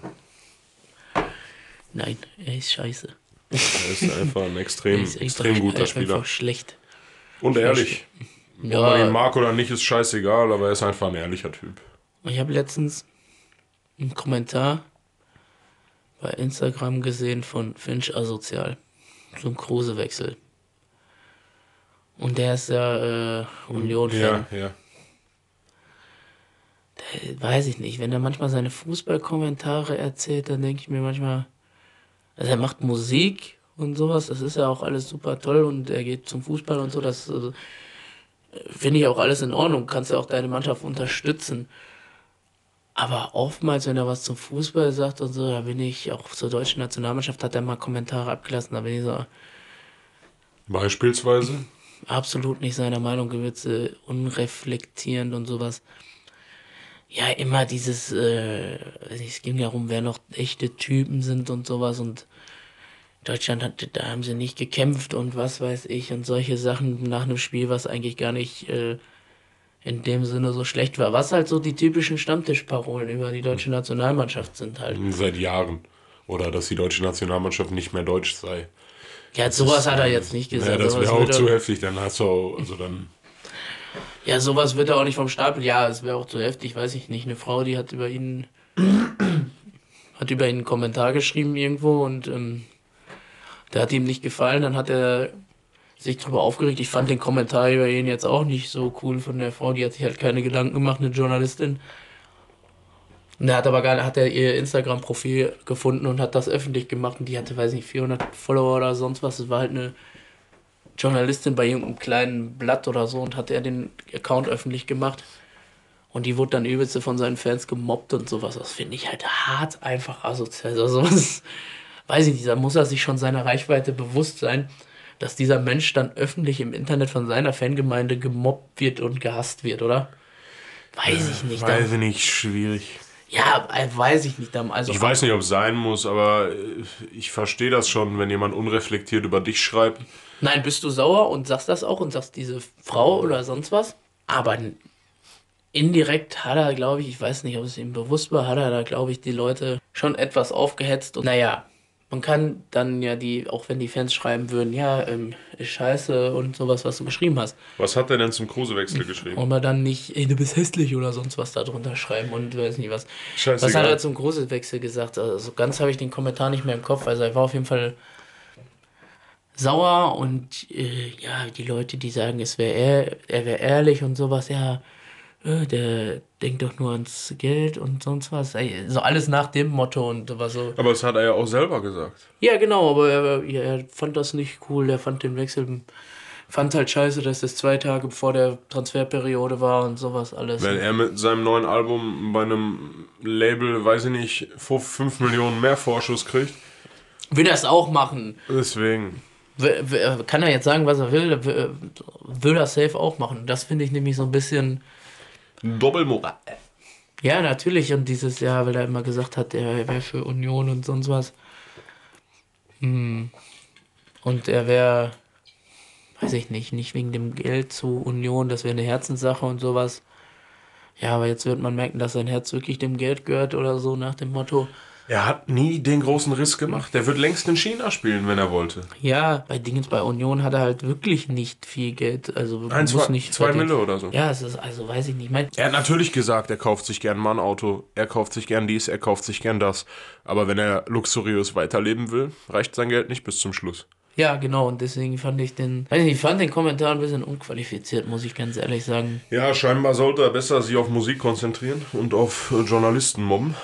Nein, er ist scheiße. Er ist einfach ein extrem guter Spieler. Er ist einfach schlecht. Und ehrlich. Ja. Ob man ihn mag oder nicht, ist scheißegal, aber er ist einfach ein ehrlicher Typ. Ich habe letztens einen Kommentar bei Instagram gesehen von Finch Asozial zum Kruse-Wechsel. Und der ist ja Union-Fan. Ja, ja. Der, weiß ich nicht, wenn er manchmal seine Fußballkommentare erzählt, dann denke ich mir manchmal, also er macht Musik und sowas, das ist ja auch alles super toll und er geht zum Fußball und so, das finde ich auch alles in Ordnung, kannst ja auch deine Mannschaft unterstützen. Aber oftmals, wenn er was zum Fußball sagt und so, da bin ich, auch zur deutschen Nationalmannschaft hat er mal Kommentare abgelassen, da bin ich so... Beispielsweise? Absolut nicht seiner Meinung gewesen, unreflektierend und sowas. Ja, immer dieses, es ging ja darum, wer noch echte Typen sind und sowas und Deutschland hat, da haben sie nicht gekämpft und was weiß ich und solche Sachen nach einem Spiel, was eigentlich gar nicht in dem Sinne so schlecht war. Was halt so die typischen Stammtischparolen über die deutsche Nationalmannschaft sind halt. Seit Jahren. Oder dass die deutsche Nationalmannschaft nicht mehr deutsch sei. Ja, das sowas hat er jetzt nicht gesagt. Ja, das wäre auch zu heftig, dann hast du auch, also dann... Ja, sowas wird er auch nicht vom Stapel. Ja, es wäre auch zu heftig, weiß ich nicht. Eine Frau, die hat über ihn einen Kommentar geschrieben irgendwo und der hat ihm nicht gefallen. Dann hat er sich drüber aufgeregt. Ich fand den Kommentar über ihn jetzt auch nicht so cool von der Frau. Die hat sich halt keine Gedanken gemacht, eine Journalistin. Und er hat aber ihr Instagram-Profil gefunden und hat das öffentlich gemacht. Und die hatte, weiß nicht, 400 Follower oder sonst was. Es war halt eine Journalistin bei irgendeinem kleinen Blatt oder so und hat er den Account öffentlich gemacht und die wurde dann übelst von seinen Fans gemobbt und sowas. Das finde ich halt hart einfach asozial. Also was, weiß ich nicht, da muss er sich schon seiner Reichweite bewusst sein, dass dieser Mensch dann öffentlich im Internet von seiner Fangemeinde gemobbt wird und gehasst wird, oder? Weiß ich nicht, schwierig. Ja, weiß ich nicht. Also ich weiß nicht, ob es sein muss, aber ich verstehe das schon, wenn jemand unreflektiert über dich schreibt. Nein, bist du sauer und sagst das auch und sagst diese Frau oder sonst was. Aber indirekt hat er, glaube ich, ich weiß nicht, ob es ihm bewusst war, hat er da, glaube ich, die Leute schon etwas aufgehetzt. Und naja, man kann dann ja auch wenn die Fans schreiben würden, ja, ist scheiße und sowas, was du geschrieben hast. Was hat er denn zum Kruse-Wechsel geschrieben? Und man dann nicht, ey, du bist hässlich oder sonst was da drunter schreiben und weiß nicht was. Scheißegal. Was hat er zum Kruse-Wechsel gesagt? Also ganz habe ich den Kommentar nicht mehr im Kopf, also er war auf jeden Fall... sauer und ja, die Leute, die sagen, er wäre ehrlich und sowas, ja, der denkt doch nur ans Geld und sonst was. So alles nach dem Motto und was so. Aber das hat er ja auch selber gesagt. Ja, genau, aber er fand das nicht cool, er fand den Wechsel, fand halt scheiße, dass das 2 Tage vor der Transferperiode war und sowas alles. Wenn er mit seinem neuen Album bei einem Label, weiß ich nicht, 5 Millionen mehr Vorschuss kriegt. Will das auch machen. Deswegen. Kann er jetzt sagen, was er will, will er safe auch machen. Das finde ich nämlich so ein bisschen... Doppelmoral. Ja, natürlich. Und dieses Jahr, weil er immer gesagt hat, er wäre für Union und sonst was. Und er wäre, weiß ich nicht, nicht wegen dem Geld zu Union, das wäre eine Herzenssache und sowas. Ja, aber jetzt wird man merken, dass sein Herz wirklich dem Geld gehört oder so, nach dem Motto... Er hat nie den großen Riss gemacht. Der wird längst in China spielen, wenn er wollte. Ja, bei Dingens, bei Union hat er halt wirklich nicht viel Geld. Also muss nicht 2 Mille oder so. Ja, es ist, also weiß ich nicht. Er hat natürlich gesagt, er kauft sich gern mal ein Auto, er kauft sich gern dies, er kauft sich gern das. Aber wenn er luxuriös weiterleben will, reicht sein Geld nicht bis zum Schluss. Ja, genau. Und deswegen fand ich den Kommentar ein bisschen unqualifiziert, muss ich ganz ehrlich sagen. Ja, scheinbar sollte er besser sich auf Musik konzentrieren und auf Journalisten mobben.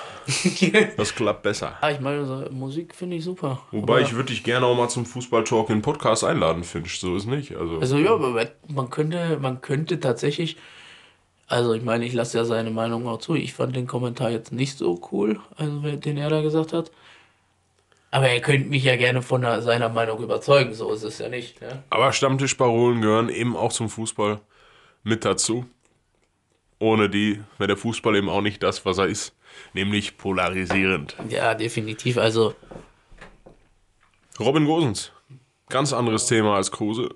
Das klappt besser. Ah, ich meine, Musik finde ich super. Wobei, ich würde dich gerne auch mal zum Fußball-Talk in den Podcast einladen, Finch. So ist nicht. Also ja, aber man könnte tatsächlich... Also ich meine, ich lasse ja seine Meinung auch zu. Ich fand den Kommentar jetzt nicht so cool, also den er da gesagt hat. Aber er könnte mich ja gerne von seiner Meinung überzeugen, so ist es ja nicht. Ne? Aber Stammtischparolen gehören eben auch zum Fußball mit dazu. Ohne die wäre der Fußball eben auch nicht das, was er ist. Nämlich polarisierend. Ja, definitiv. Also Robin Gosens, ganz anderes Thema als Kruse,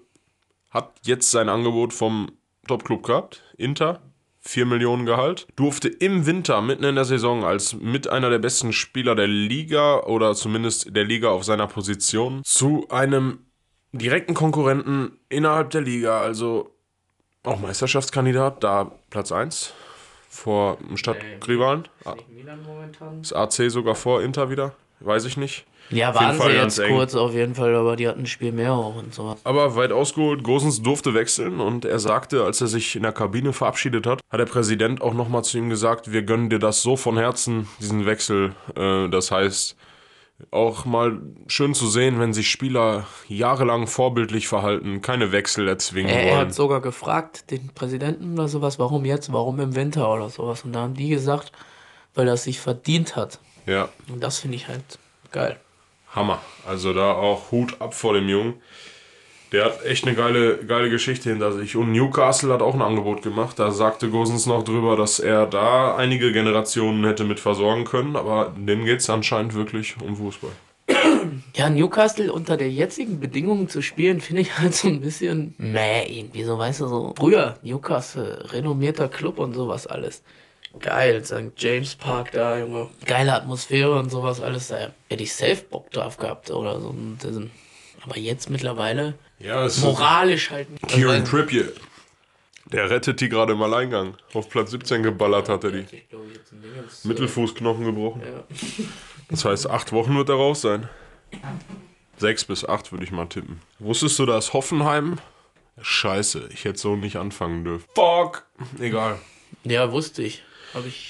hat jetzt sein Angebot vom Topclub gehabt, Inter, 4 Millionen Gehalt, durfte im Winter, mitten in der Saison, als mit einer der besten Spieler der Liga oder zumindest der Liga auf seiner Position, zu einem direkten Konkurrenten innerhalb der Liga, also Auch Meisterschaftskandidat, da Platz 1 vor dem Stadtrivalen. Ist AC sogar vor Inter wieder? Weiß ich nicht. Ja, waren sie jetzt eng. Kurz auf jeden Fall, aber die hatten ein Spiel mehr auch und sowas. Aber weit ausgeholt, Gosens durfte wechseln und er sagte, als er sich in der Kabine verabschiedet hat, hat der Präsident auch nochmal zu ihm gesagt, wir gönnen dir das so von Herzen, diesen Wechsel. Das heißt, auch mal schön zu sehen, wenn sich Spieler jahrelang vorbildlich verhalten, keine Wechsel erzwingen wollen. Er hat sogar gefragt, den Präsidenten oder sowas, warum jetzt, warum im Winter oder sowas. Und da haben die gesagt, weil er es sich verdient hat. Ja. Und das finde ich halt geil. Hammer. Also da auch Hut ab vor dem Jungen. Der hat echt eine geile Geschichte hinter sich. Und Newcastle hat auch ein Angebot gemacht. Da sagte Gosens noch drüber, dass er da einige Generationen hätte mit versorgen können. Aber dem geht es anscheinend wirklich um Fußball. Ja, Newcastle unter der jetzigen Bedingungen zu spielen, finde ich halt so ein bisschen mäh irgendwie. So, weißt du, so früher Newcastle, renommierter Club und sowas alles. Geil, St. James Park da, Junge. Geile Atmosphäre und sowas alles. Da hätte ich safe Bock drauf gehabt oder so. Aber jetzt mittlerweile ja, moralisch halt nicht. Kieran Trippier, der rettet die gerade im Alleingang. Auf Platz 17 geballert hat er die. Mittelfußknochen gebrochen. Ja. Das heißt, 8 Wochen wird er raus sein. 6 bis 8 würde ich mal tippen. Wusstest du, dass Hoffenheim... Scheiße, ich hätte so nicht anfangen dürfen. Fuck! Egal. Ja, wusste ich.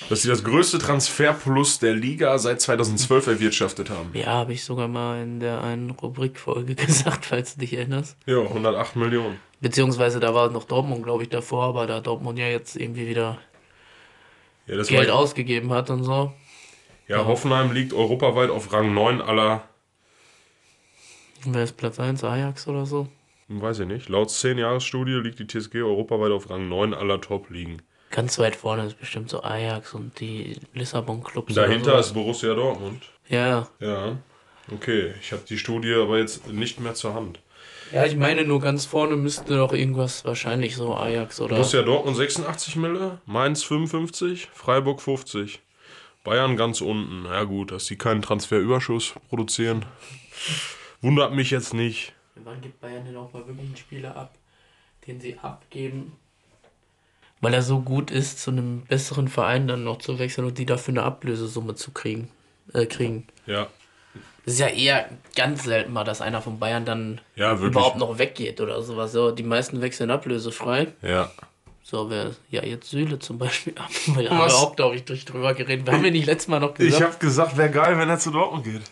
Dass sie das größte Transferplus der Liga seit 2012 erwirtschaftet haben. Ja, habe ich sogar mal in der einen Rubrikfolge gesagt, falls du dich erinnerst. Ja, 108 Millionen. Beziehungsweise da war noch Dortmund, glaube ich, davor, aber da Dortmund ja jetzt irgendwie wieder Geld ausgegeben hat und so. Ja, aber Hoffenheim liegt europaweit auf Rang 9 aller... Wer ist Platz 1? Ajax oder so? Weiß ich nicht. Laut 10-Jahres-Studie liegt die TSG europaweit auf Rang 9 aller Top-Ligen. Ganz weit vorne ist bestimmt so Ajax und die Lissabon-Clubs. Dahinter ist Borussia Dortmund. Ja. Ja, okay. Ich habe die Studie aber jetzt nicht mehr zur Hand. Ja, ich meine nur ganz vorne müsste doch irgendwas wahrscheinlich so Ajax oder... Borussia Dortmund 86 Mille, Mainz 55, Freiburg 50. Bayern ganz unten. Ja gut, dass die keinen Transferüberschuss produzieren, wundert mich jetzt nicht. Wann gibt Bayern denn auch mal wirklich einen Spieler ab, den sie abgeben? Weil er so gut ist, zu einem besseren Verein dann noch zu wechseln und die dafür eine Ablösesumme zu kriegen. Ja. Das ist ja eher ganz selten mal, dass einer von Bayern dann überhaupt noch weggeht oder sowas. So, die meisten wechseln ablösefrei. Ja. So, wer jetzt Süle zum Beispiel ab. Weil da haben wir auch, glaube ich, drüber geredet. Haben wir nicht letztes Mal noch gesagt? Ich habe gesagt, wäre geil, wenn er zu Dortmund geht.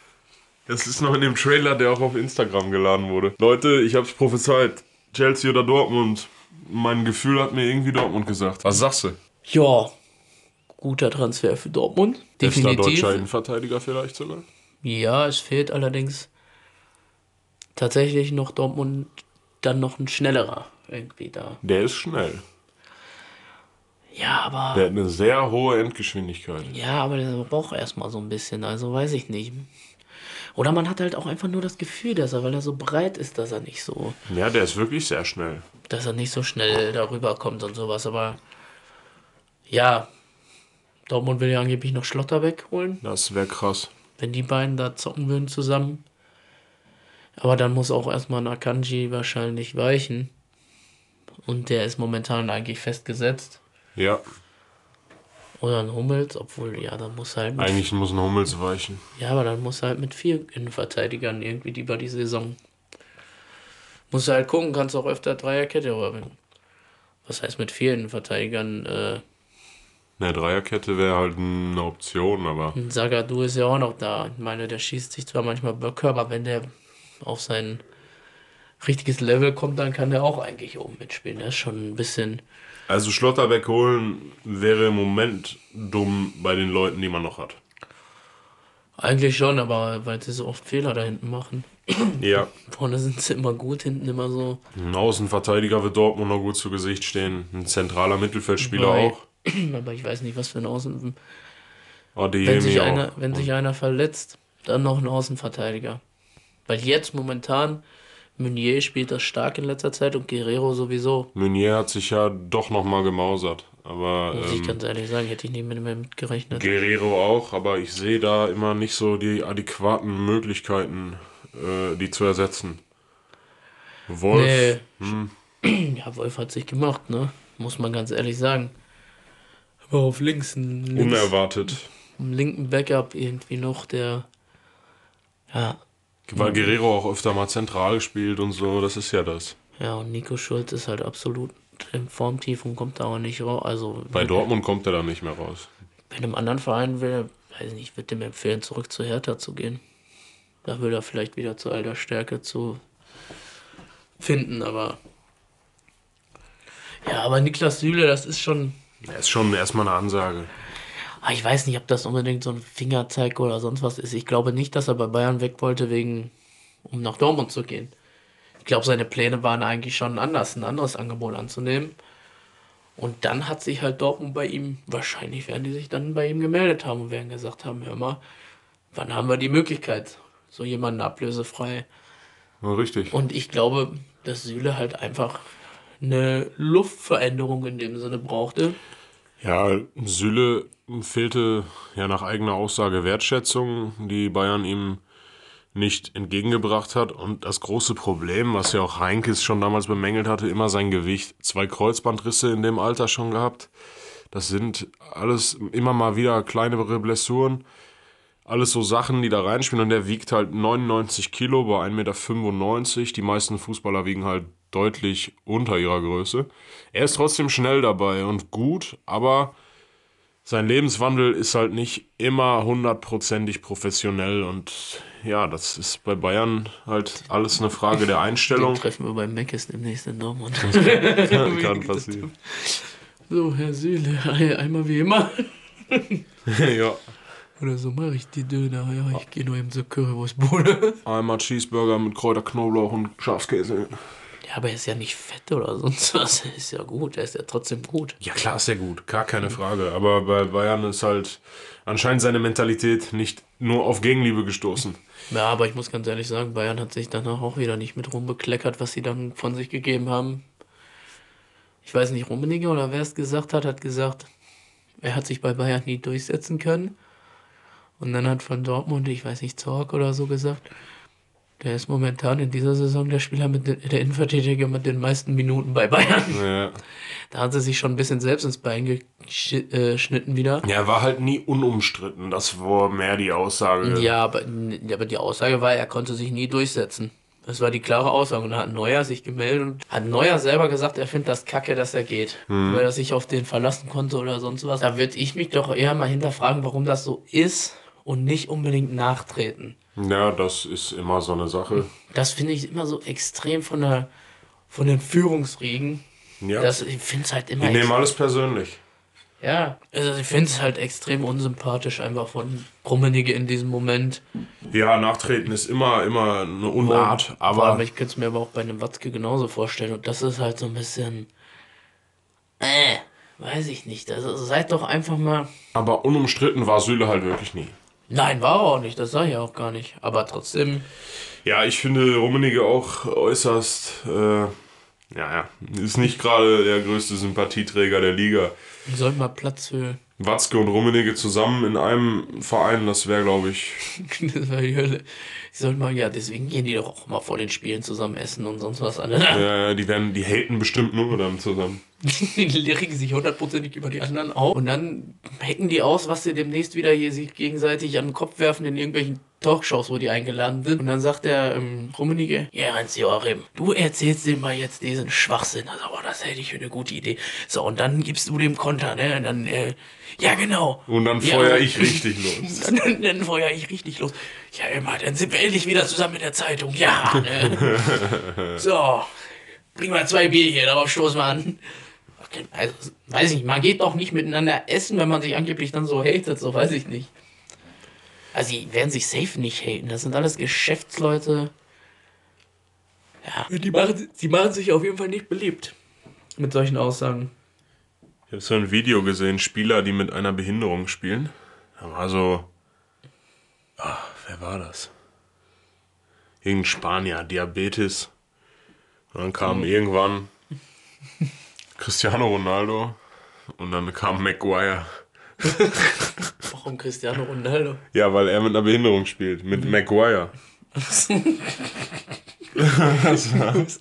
Das ist noch in dem Trailer, der auch auf Instagram geladen wurde. Leute, ich habe es prophezeit. Chelsea oder Dortmund. Mein Gefühl hat mir irgendwie Dortmund gesagt. Was sagst du? Ja, guter Transfer für Dortmund. Definitiv. Bester deutscher Innenverteidiger vielleicht sogar? Ja, es fehlt allerdings tatsächlich noch Dortmund dann noch ein schnellerer irgendwie da. Der ist schnell. Ja, aber... Der hat eine sehr hohe Endgeschwindigkeit. Ja, aber der braucht erstmal so ein bisschen, also weiß ich nicht. Oder man hat halt auch einfach nur das Gefühl, dass er, weil er so breit ist, dass er nicht so... Ja, der ist wirklich sehr schnell. Dass er nicht so schnell darüber kommt und sowas, aber ja, Dortmund will ja angeblich noch Schlotter wegholen. Das wäre krass. Wenn die beiden da zocken würden zusammen. Aber dann muss auch erstmal ein Akanji wahrscheinlich weichen. Und der ist momentan eigentlich festgesetzt. Ja. Oder ein Hummels, obwohl, ja, dann muss halt... Eigentlich muss ein Hummels weichen. Ja, aber dann muss halt mit 4 Innenverteidigern irgendwie über die Saison... Musst du halt gucken, kannst auch öfter Dreierkette rüberbringen. Was heißt mit 4 Innenverteidigern? Ne, Dreierkette wäre halt eine Option, aber... Zagadou ist ja auch noch da. Ich meine, der schießt sich zwar manchmal Böcke, aber wenn der auf sein richtiges Level kommt, dann kann der auch eigentlich oben mitspielen. Der ist schon ein bisschen... Also Schlotterbeck holen wäre im Moment dumm bei den Leuten, die man noch hat. Eigentlich schon, aber weil sie so oft Fehler da hinten machen. Ja. Vorne sind sie immer gut, hinten immer so. Ein Außenverteidiger wird Dortmund noch gut zu Gesicht stehen. Ein zentraler Mittelfeldspieler auch. Aber ich weiß nicht, was für ein Außen... Wenn sich einer verletzt, dann noch ein Außenverteidiger. Weil jetzt momentan... Meunier spielt das stark in letzter Zeit und Guerrero sowieso. Meunier hat sich ja doch nochmal gemausert. Aber, muss ich ganz ehrlich sagen, hätte ich nicht mit gerechnet. Guerrero auch, aber ich sehe da immer nicht so die adäquaten Möglichkeiten, die zu ersetzen. Wolf. Nee. Ja, Wolf hat sich gemacht, ne? Muss man ganz ehrlich sagen. Aber auf links ein unerwartet. Einen linken Backup irgendwie noch, der. Ja. Weil Guerrero auch öfter mal zentral gespielt und so, das ist ja das. Ja, und Nico Schulz ist halt absolut im Formtief und kommt da auch nicht raus. Also, bei Dortmund kommt er da nicht mehr raus. Bei einem anderen Verein wäre, weiß nicht, ich würde dem empfehlen, zurück zu Hertha zu gehen. Da würde er vielleicht wieder zu alter Stärke zu finden, aber. Ja, aber Niklas Süle, das ist schon. Das ist schon erstmal eine Ansage. Aber ich weiß nicht, ob das unbedingt so ein Fingerzeig oder sonst was ist. Ich glaube nicht, dass er bei Bayern weg wollte, um nach Dortmund zu gehen. Ich glaube, seine Pläne waren eigentlich schon anders, ein anderes Angebot anzunehmen. Und dann hat sich halt Dortmund bei ihm, wahrscheinlich werden die sich dann bei ihm gemeldet haben und werden gesagt haben, hör mal, wann haben wir die Möglichkeit, so jemanden ablösefrei. Ja, richtig. Und ich glaube, dass Süle halt einfach eine Luftveränderung in dem Sinne brauchte. Ja, Süle fehlte ja nach eigener Aussage Wertschätzung, die Bayern ihm nicht entgegengebracht hat. Und das große Problem, was ja auch Heinkes schon damals bemängelt hatte, immer sein Gewicht. 2 Kreuzbandrisse in dem Alter schon gehabt. Das sind alles immer mal wieder kleinere Blessuren. Alles so Sachen, die da reinspielen. Und der wiegt halt 99 Kilo bei 1,95 Meter. Die meisten Fußballer wiegen halt deutlich unter ihrer Größe. Er ist trotzdem schnell dabei und gut, aber sein Lebenswandel ist halt nicht immer 100% professionell. Und ja, das ist bei Bayern halt alles eine Frage der Einstellung. Den treffen wir beim Meckes demnächst in Dortmund. Das kann passieren. So, Herr Süle, einmal wie immer. Ja. Oder so mache ich die Döner. Ja, ich gehe nur eben zur Currywurstbude. Einmal Cheeseburger mit Kräuter, Knoblauch und Schafskäse. Ja, aber er ist ja nicht fett oder sonst was. Er ist ja gut, er ist ja trotzdem gut. Ja, klar ist er gut, gar keine Frage. Aber bei Bayern ist halt anscheinend seine Mentalität nicht nur auf Gegenliebe gestoßen. Ja, aber ich muss ganz ehrlich sagen, Bayern hat sich danach auch wieder nicht mit rumbekleckert, was sie dann von sich gegeben haben. Ich weiß nicht, Rummenigge oder wer es gesagt hat gesagt, er hat sich bei Bayern nie durchsetzen können. Und dann hat von Dortmund, ich weiß nicht, Zorc oder so gesagt, der ist momentan in dieser Saison der Spieler, der Innenverteidiger mit den meisten Minuten bei Bayern. Ja. Da hat sie sich schon ein bisschen selbst ins Bein geschnitten wieder. Ja, war halt nie unumstritten. Das war mehr die Aussage. Ja, aber die Aussage war, er konnte sich nie durchsetzen. Das war die klare Aussage. Und da hat Neuer sich gemeldet und hat Neuer selber gesagt, er findet das kacke, dass er geht. Weil er sich auf den verlassen konnte oder sonst was. Da würde ich mich doch eher mal hinterfragen, warum das so ist und nicht unbedingt nachtreten. Ja, das ist immer so eine Sache. Das finde ich immer so extrem von den Führungsriegen. Ja. Ich finde es halt immer. Die nehmen alles persönlich. Ja, also ich finde es halt extrem unsympathisch einfach von Rummenigge in diesem Moment. Ja, nachtreten ist immer eine Unart. Aber ich könnte es mir aber auch bei einem Watzke genauso vorstellen. Und das ist halt so ein bisschen. Weiß ich nicht. Also seid doch einfach mal. Aber unumstritten war Süle halt wirklich nie. Nein, war er auch nicht, das sage ich auch gar nicht. Aber trotzdem. Ja, ich finde Rummenigge auch äußerst. Ist nicht gerade der größte Sympathieträger der Liga. Wir sollten mal Platz für Watzke und Rummenigge zusammen in einem Verein, das wäre, glaube ich. Das wäre die Hölle. Die sollten mal, ja, deswegen gehen die doch auch mal vor den Spielen zusammen essen und sonst was anderes. Ja, die haten bestimmt nur dann zusammen. Die legen sich 100%ig über die anderen auf und dann hacken die aus, was sie demnächst wieder hier sich gegenseitig an den Kopf werfen in irgendwelchen Talkshows, wo die eingeladen sind. Und dann sagt der Rummenigge, ja, Hans-Joachim, du erzählst dem mal jetzt diesen Schwachsinn. Also, boah, das hätte ich für eine gute Idee. So, und dann gibst du dem Konter, ne? Und dann, ja, genau. Und dann feuer ich richtig los. Dann feuer ich richtig los. Ja, immer, dann sind wir endlich wieder zusammen in der Zeitung. Ja, ne? So, bring mal 2 Bier hier, darauf stoßen wir an. Okay, also, weiß ich nicht, man geht doch nicht miteinander essen, wenn man sich angeblich dann so hatet, so weiß ich nicht. Also, die werden sich safe nicht haten. Das sind alles Geschäftsleute. Ja. Die machen sich auf jeden Fall nicht beliebt. Mit solchen Aussagen. Ich habe so ein Video gesehen: Spieler, die mit einer Behinderung spielen. Da war so. Wer war das? Irgendein Spanier, Diabetes. Und dann kam irgendwann Cristiano Ronaldo. Und dann kam Maguire. Warum Cristiano Ronaldo? Ja, weil er mit einer Behinderung spielt. Mit Maguire. Das ist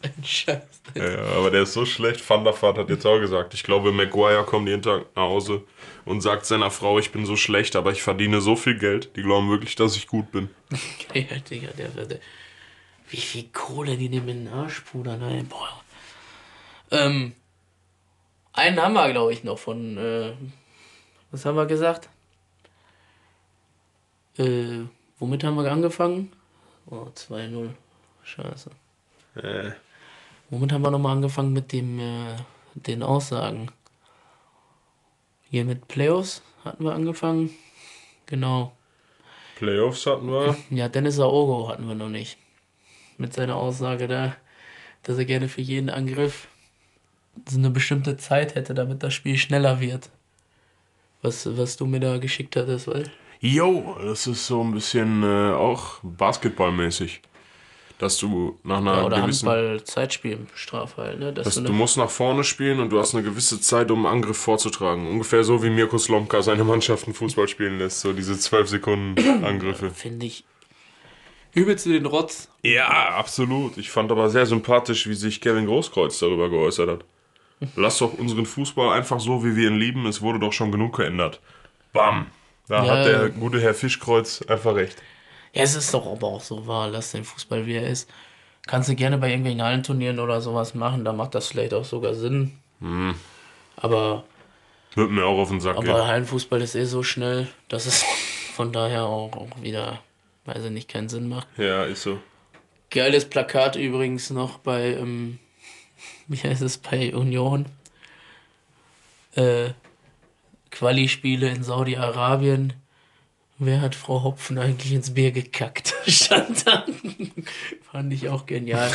ein Scheiß. Ja, aber der ist so schlecht. Van der Vaart hat jetzt auch gesagt, ich glaube, Maguire kommt jeden Tag nach Hause und sagt seiner Frau, ich bin so schlecht, aber ich verdiene so viel Geld. Die glauben wirklich, dass ich gut bin. Geil, ja, Digga, der. Wie viel Kohle die nehmen in den Arsch, Bruder. Nein, boah. Einen haben wir, glaube ich, noch von... was haben wir gesagt? Womit haben wir angefangen? Oh, 2-0. Scheiße. Womit haben wir nochmal angefangen mit dem den Aussagen? Hier mit Playoffs hatten wir angefangen. Genau. Playoffs hatten wir. Ja, Dennis Aogo hatten wir noch nicht. Mit seiner Aussage da, dass er gerne für jeden Angriff so eine bestimmte Zeit hätte, damit das Spiel schneller wird. Was du mir da geschickt hattest, weil... Jo, das ist so ein bisschen auch basketballmäßig. Dass du nach einer gewissen... Handball-Zeitspielstrafe halt, ne? Du musst nach vorne spielen und du hast eine gewisse Zeit, um einen Angriff vorzutragen. Ungefähr so, wie Mirko Slomka seine Mannschaften Fußball spielen lässt. So diese 12-Sekunden-Angriffe. Finde ich... Übelst du den Rotz? Ja, absolut. Ich fand aber sehr sympathisch, wie sich Kevin Großkreuz darüber geäußert hat. Lass doch unseren Fußball einfach so, wie wir ihn lieben. Es wurde doch schon genug geändert. Bam. Da hat der gute Herr Fischkreuz einfach recht. Ja, es ist doch aber auch so wahr. Lass den Fußball, wie er ist. Kannst du gerne bei irgendwelchen Hallenturnieren oder sowas machen. Da macht das vielleicht auch sogar Sinn. Mhm. Aber... Wird mir auch auf den Sack gehen. Aber Hallenfußball ist eh so schnell, dass es von daher auch wieder... Weil sie nicht keinen Sinn macht. Ja, ist so. Geiles Plakat übrigens noch bei, wie heißt es, bei Union. Quali-Spiele in Saudi-Arabien. Wer hat Frau Hopfen eigentlich ins Bier gekackt? Stand da. Fand ich auch genial.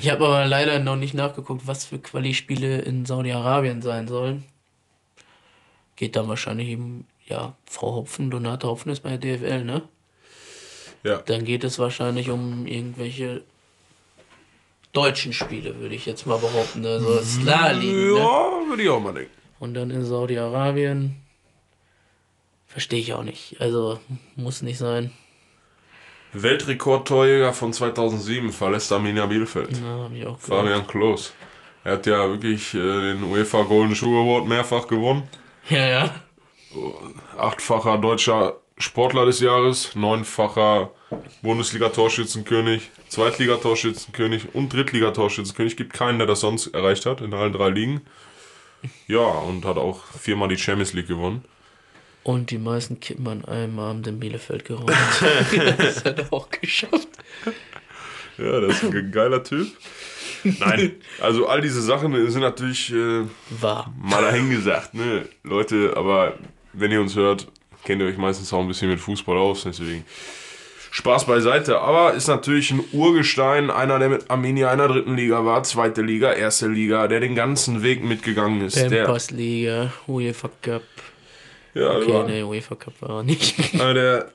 Ich habe aber leider noch nicht nachgeguckt, was für Quali-Spiele in Saudi-Arabien sein sollen. Geht dann wahrscheinlich eben, ja, Frau Hopfen, Donata Hopfen ist bei der DFL, ne? Ja. Dann geht es wahrscheinlich um irgendwelche deutschen Spiele, würde ich jetzt mal behaupten. Also klar liegen, ne? Ja, würde ich auch mal denken. Und dann in Saudi-Arabien verstehe ich auch nicht. Also muss nicht sein. Weltrekordtorjäger von 2007 verlässt Arminia Bielefeld. Ja, hab ich auch gehört. Fabian Klos. Er hat ja wirklich den UEFA Golden Shoe Award mehrfach gewonnen. Ja, ja. 8-facher deutscher Sportler des Jahres, 9-facher Bundesliga-Torschützenkönig, Zweitliga-Torschützenkönig und Drittliga-Torschützenkönig. Gibt keinen, der das sonst erreicht hat in allen drei Ligen. Ja, und hat auch 4-mal die Champions League gewonnen. Und die meisten Kippen an einem Abend in Bielefeld geräumt. Das hat er auch geschafft. Ja, das ist ein geiler Typ. Nein, also all diese Sachen sind natürlich wahr. Mal dahingesagt, ne? Leute, aber wenn ihr uns hört, kennt ihr euch meistens auch ein bisschen mit Fußball aus, deswegen Spaß beiseite. Aber ist natürlich ein Urgestein, einer, der mit Arminia in der dritten Liga war, zweite Liga, erste Liga, der den ganzen Weg mitgegangen ist. Pampers-Liga, UEFA Cup. Ja, okay, ne, UEFA Cup war er nicht. Also der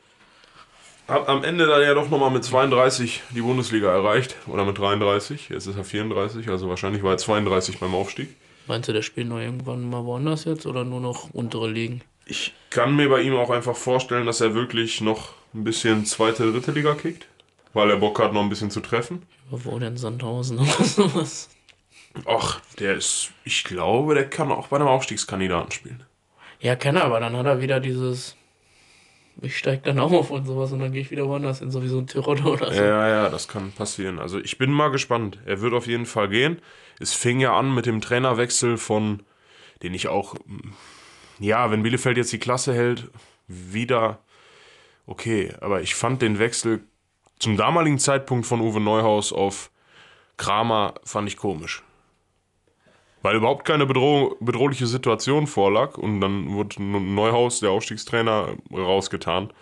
hat am Ende dann ja doch nochmal mit 32 die Bundesliga erreicht, oder mit 33, jetzt ist er 34, also wahrscheinlich war er 32 beim Aufstieg. Meinst du, der spielt noch irgendwann mal woanders jetzt oder nur noch untere Ligen? Ich kann mir bei ihm auch einfach vorstellen, dass er wirklich noch ein bisschen zweite, dritte Liga kickt, weil er Bock hat, noch ein bisschen zu treffen. Wo denn Sandhausen oder sowas? Ach, ich glaube, der kann auch bei einem Aufstiegskandidaten spielen. Ja, kann er, aber dann hat er wieder dieses, ich steig dann auch auf und sowas und dann gehe ich wieder woanders in, sowieso ein Tirol oder so. Ja, das kann passieren. Also ich bin mal gespannt. Er wird auf jeden Fall gehen. Es fing ja an mit dem Trainerwechsel von, den ich auch... Ja, wenn Bielefeld jetzt die Klasse hält, wieder okay. Aber ich fand den Wechsel zum damaligen Zeitpunkt von Uwe Neuhaus auf Kramer, fand ich komisch. Weil überhaupt keine bedrohliche Situation vorlag. Und dann wurde Neuhaus, der Aufstiegstrainer, rausgetan.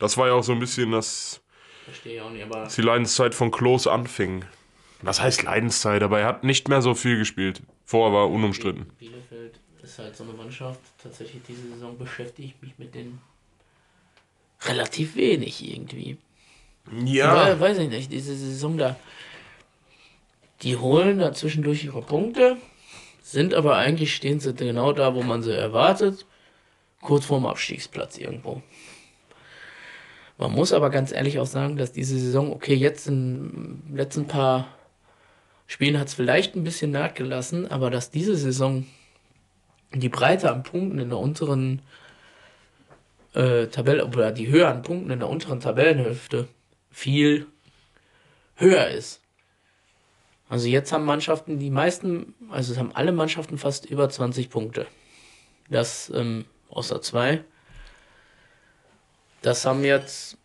Das war ja auch so ein bisschen das... Verstehe ich auch nicht, aber... Dass die Leidenszeit von Klos anfing. Was heißt Leidenszeit? Aber er hat nicht mehr so viel gespielt. Vorher war er unumstritten. Bielefeld ist halt so eine Mannschaft, tatsächlich diese Saison beschäftige ich mich mit denen relativ wenig irgendwie. Ja. Weil, weiß ich nicht, diese Saison da, die holen da zwischendurch ihre Punkte, sind aber eigentlich, stehen sie genau da, wo man sie erwartet, kurz vorm Abstiegsplatz irgendwo. Man muss aber ganz ehrlich auch sagen, dass diese Saison, okay, jetzt in den letzten paar Spielen hat es vielleicht ein bisschen nachgelassen, aber dass diese Saison die Breite an Punkten in der unteren Tabelle, oder die Höhe an Punkten in der unteren Tabellenhälfte viel höher ist. Also jetzt haben Mannschaften die meisten, also es haben alle Mannschaften fast über 20 Punkte. Das, außer zwei. Das haben jetzt,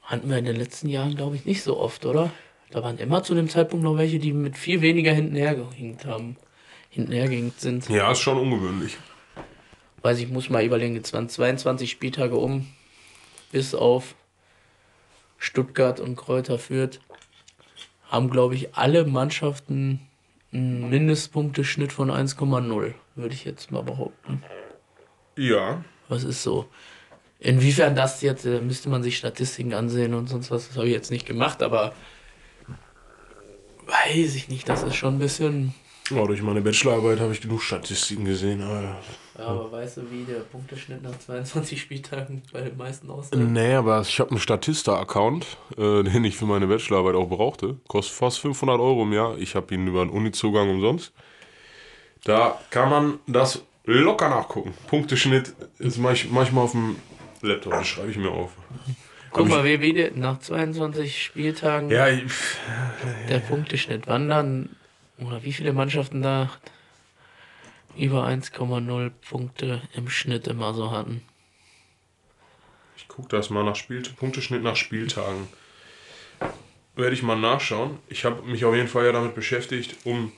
hatten wir in den letzten Jahren, glaube ich, nicht so oft, oder? Da waren immer zu dem Zeitpunkt noch welche, die mit viel weniger hintenhergehinkt sind. Ja, ist schon ungewöhnlich. Weiß ich, muss mal überlegen, jetzt waren 22 Spieltage um, bis auf Stuttgart und Kräuter Fürth, haben, glaube ich, alle Mannschaften einen Mindestpunkteschnitt von 1,0, würde ich jetzt mal behaupten. Ja. Das ist so. Inwiefern das jetzt, müsste man sich Statistiken ansehen und sonst was, das habe ich jetzt nicht gemacht, aber weiß ich nicht, das ist schon ein bisschen... Ja, durch meine Bachelorarbeit habe ich genug Statistiken gesehen, aber... Ja, aber weißt du, wie der Punkteschnitt nach 22 Spieltagen bei den meisten aussieht? Nee, aber ich habe einen Statista-Account, den ich für meine Bachelorarbeit auch brauchte. Kostet fast 500 Euro im Jahr. Ich habe ihn über einen Uni-Zugang umsonst. Da kann man das locker nachgucken. Punkteschnitt ist manchmal auf dem Laptop, das schreibe ich mir auf. Guck mal, wie wir nach 22 Spieltagen ja, der Punkteschnitt wandern. Oder wie viele Mannschaften da über 1,0 Punkte im Schnitt immer so hatten. Ich gucke das mal nach Punkteschnitt nach Spieltagen. Werde ich mal nachschauen. Ich habe mich auf jeden Fall ja damit beschäftigt, um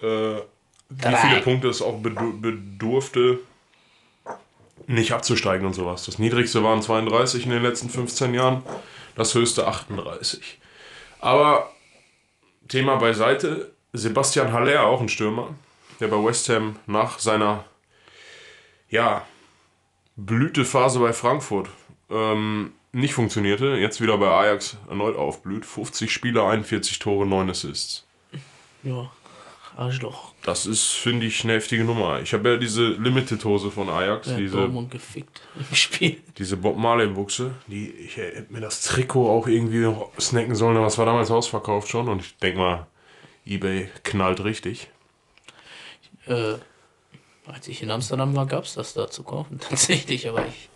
wie viele Punkte es auch bedurfte, nicht abzusteigen und sowas. Das niedrigste waren 32 in den letzten 15 Jahren, das höchste 38. Aber Thema beiseite, Sebastian Haller, auch ein Stürmer, der bei West Ham nach seiner Blütephase bei Frankfurt nicht funktionierte, jetzt wieder bei Ajax erneut aufblüht. 50 Spiele, 41 Tore, 9 Assists. Ja, Arschloch. Das ist, finde ich, eine heftige Nummer. Ich habe ja diese Limited-Hose von Ajax. Ja, diese Dortmund gefickt im Spiel. Diese Bob Marley-Buchse. Ich hätte mir das Trikot auch irgendwie noch snacken sollen, aber es war damals ausverkauft schon. Und ich denke mal, eBay knallt richtig. Als ich in Amsterdam war, gab es das da zu kaufen, tatsächlich, aber ich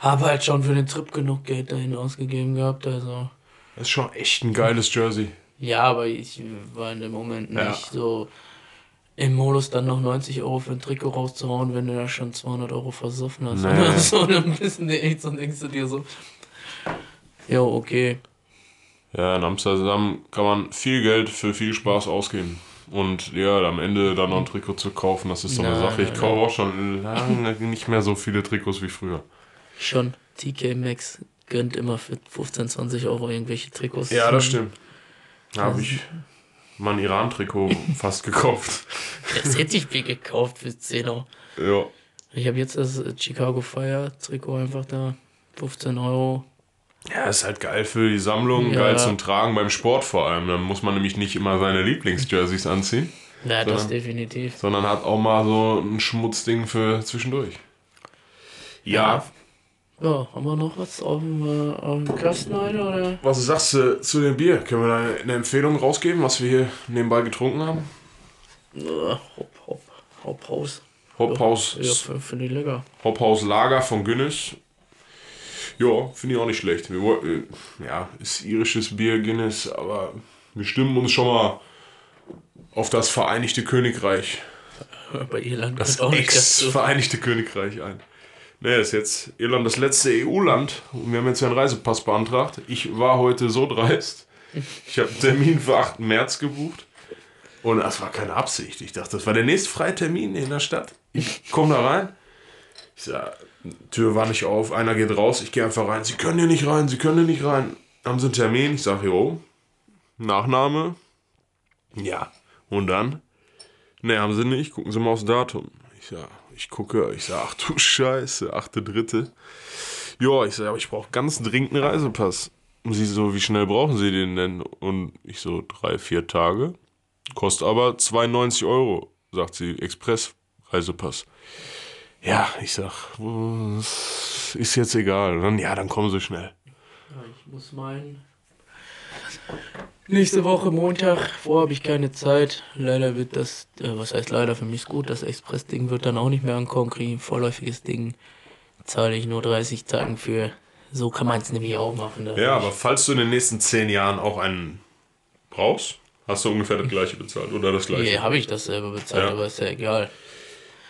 habe halt schon für den Trip genug Geld dahin ausgegeben gehabt, also. Das ist schon echt ein geiles Jersey. Ja, aber ich war in dem Moment nicht so im Modus, dann noch 90 Euro für ein Trikot rauszuhauen, wenn du da schon 200 Euro versoffen hast. Nee. So, dann bist du echt so, denkst du dir so, jo, okay. Ja, in Amsterdam kann man viel Geld für viel Spaß ausgeben. Und ja, am Ende dann noch ein Trikot zu kaufen, das ist so eine Sache. Ich kaufe auch schon lange nicht mehr so viele Trikots wie früher. Schon, TK Maxx gönnt immer für 15, 20 Euro irgendwelche Trikots. Ja, das stimmt. Da habe ich mein Iran-Trikot fast gekauft. Das hätte ich mir gekauft für 10 Euro. Ja. Ich habe jetzt das Chicago Fire-Trikot einfach da, 15 Euro. Ja, ist halt geil für die Sammlung, geil zum Tragen, beim Sport vor allem. Dann muss man nämlich nicht immer seine Lieblingsjerseys anziehen. Ja, das definitiv. Sondern hat auch mal so ein Schmutzding für zwischendurch. Ja. Ja, haben wir noch was auf dem Kasten heute, oder? Was sagst du zu dem Bier? Können wir da eine Empfehlung rausgeben, was wir hier nebenbei getrunken haben? Hophaus. Hophaus. Ja, finde ich lecker. Hophaus Lager von Guinness. Ja, finde ich auch nicht schlecht. Ist irisches Bier, Guinness, aber wir stimmen uns schon mal auf das Vereinigte Königreich. Bei Irland das auch nicht das Vereinigte Königreich ein. Ne, ist jetzt Irland das letzte EU-Land und wir haben jetzt einen Reisepass beantragt. Ich war heute so dreist. Ich habe einen Termin für 8. März gebucht und das war keine Absicht. Ich dachte, das war der nächste freie Termin in der Stadt. Ich komme da rein. Ich sage, Tür war nicht auf, einer geht raus, ich gehe einfach rein. Sie können hier nicht rein, Sie können hier nicht rein. Haben Sie einen Termin? Ich sage, jo, Nachname. Ja, und dann? Ne, haben Sie nicht, gucken Sie mal aufs Datum. Ich sage, ach du Scheiße, 8.3. Ja, ich sage, aber ich brauche ganz dringend einen Reisepass. Und sie so, wie schnell brauchen Sie den denn? Und ich so, 3-4 Tage. Kostet aber 92 Euro, sagt sie, Express-Reisepass. Ja, ich sag, das ist jetzt egal. Und dann, ja, dann kommen sie schnell. Ja, ich muss meinen. Nächste Woche Montag, vorher habe ich keine Zeit. Leider wird das, was heißt leider, für mich ist gut, das Express-Ding wird dann auch nicht mehr ankommen, kriege ich ein vorläufiges Ding, zahle ich nur 30 Tacken für. So kann man es nämlich auch machen. Ja, aber falls du in den nächsten 10 Jahren auch einen brauchst, hast du ungefähr das gleiche bezahlt oder das gleiche? Nee, habe ich dasselbe bezahlt, ja. Aber ist ja egal.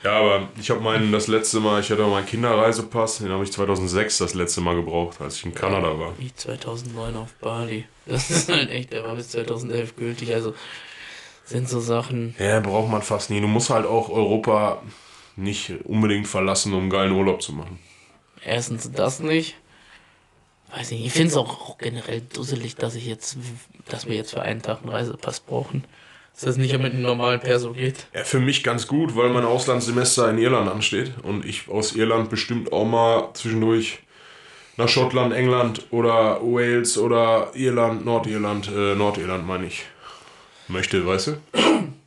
Ja, aber ich habe meinen, das letzte Mal, ich hatte meinen Kinderreisepass, den habe ich 2006 das letzte Mal gebraucht, als ich in Kanada war. Ich 2009 auf Bali. Das ist halt echt, der war bis 2011 gültig, also sind so Sachen... Ja, braucht man fast nie. Du musst halt auch Europa nicht unbedingt verlassen, um geilen Urlaub zu machen. Erstens das nicht. Weiß nicht, ich finde es auch generell dusselig, dass wir jetzt für einen Tag einen Reisepass brauchen. Dass das nicht mit einem normalen Perso geht. Ja, für mich ganz gut, weil mein Auslandssemester in Irland ansteht und ich aus Irland bestimmt auch mal zwischendurch nach Schottland, England oder Wales oder Irland, Nordirland meine ich. Möchte, weißt du?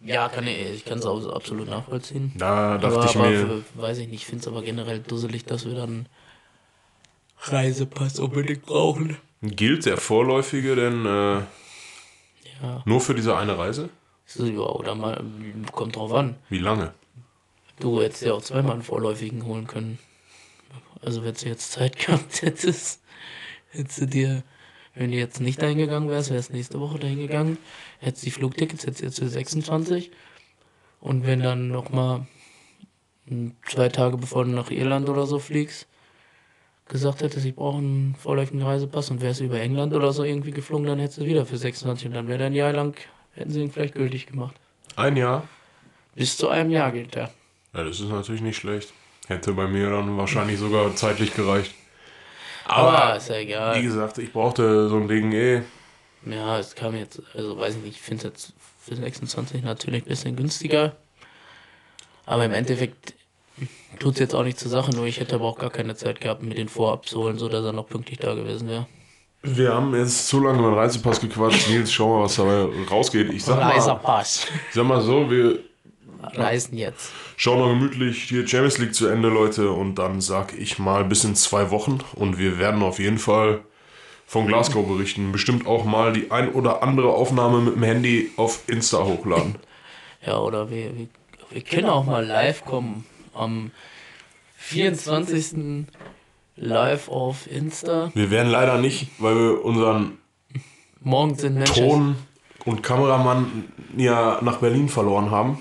Ja, ich kann es auch absolut nachvollziehen. Da dachte aber, ich mir... weiß ich nicht, ich finde es aber generell dusselig, dass wir dann Reisepass unbedingt brauchen. Gilt der vorläufige denn nur für diese eine Reise? Ja, oder mal, kommt drauf an. Wie lange? Du hättest ja auch zweimal einen vorläufigen holen können. Also wenn du jetzt Zeit gehabt hättest, wenn du jetzt nicht eingegangen wärst, wärst du nächste Woche dahin gegangen, hättest die Flugtickets jetzt für 26 und wenn dann nochmal 2 Tage bevor du nach Irland oder so fliegst, gesagt hättest, ich brauche einen vorläufigen Reisepass und wärst über England oder so irgendwie geflogen, dann hättest du wieder für 26 und dann wäre ein Jahr lang, hätten sie ihn vielleicht gültig gemacht. Ein Jahr? Bis zu einem Jahr gilt der. Ja, das ist natürlich nicht schlecht. Hätte bei mir dann wahrscheinlich sogar zeitlich gereicht. Aber ist ja egal. Wie gesagt, ich brauchte so ein Ding Ja, es kam jetzt, also weiß ich nicht, ich finde es jetzt für 26 natürlich ein bisschen günstiger. Aber im Endeffekt tut es jetzt auch nicht zur Sache, nur ich hätte aber auch gar keine Zeit gehabt, mir den vorab zu holen, sodass er noch pünktlich da gewesen wäre. Wir haben jetzt zu lange über den Reisepass gequatscht. Nils, schau mal, was dabei rausgeht. Ich sag mal so, wir reisen jetzt. Schauen noch gemütlich die Champions League zu Ende, Leute. Und dann sag ich mal bis in 2 Wochen. Und wir werden auf jeden Fall von Glasgow berichten. Bestimmt auch mal die ein oder andere Aufnahme mit dem Handy auf Insta hochladen. Ja, oder wir können auch mal live kommen. Am 24. live auf Insta. Wir werden leider nicht, weil wir unseren Ton- und Kameramann ja nach Berlin verloren haben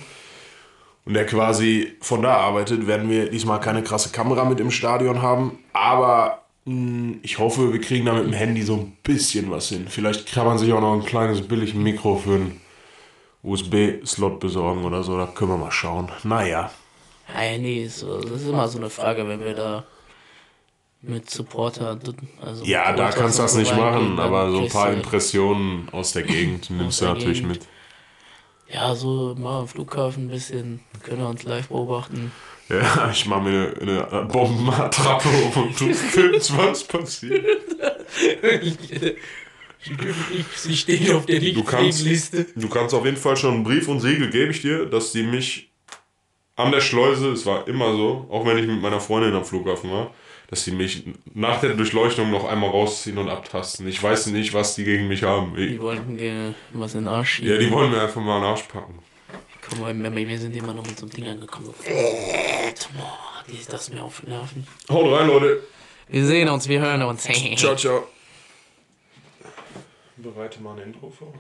und der quasi von da arbeitet, werden wir diesmal keine krasse Kamera mit im Stadion haben, aber ich hoffe, wir kriegen da mit dem Handy so ein bisschen was hin. Vielleicht kann man sich auch noch ein kleines billiges Mikro für einen USB-Slot besorgen oder so, da können wir mal schauen. Naja. Nee, das ist immer so eine Frage, wenn wir da mit Supporter, also ja, mit da kannst du das nicht machen, aber so ein paar Impressionen aus der Gegend nimmst du natürlich mit. Ja, so mal am Flughafen ein bisschen, können wir uns live beobachten. Ja, ich mache mir eine Bombenattrappe und du filmst, was passiert. Sie stehen auf der Nicht-Fliegen-Liste. Du kannst auf jeden Fall schon einen Brief und Siegel gebe ich dir, dass die mich an der Schleuse, es war immer so, auch wenn ich mit meiner Freundin am Flughafen war, dass sie mich nach der Durchleuchtung noch einmal rausziehen und abtasten. Ich weiß nicht, was die gegen mich haben. Die wollten mir was in den Arsch schieben. Ja, die wollen mir einfach mal in den Arsch packen. Komm mal, wir sind immer noch mit so einem Ding angekommen. Boah, die ist das mir auf den Nerven. Haut rein, Leute. Wir sehen uns, wir hören uns. Ciao, ciao. Bereite mal ein Intro vor.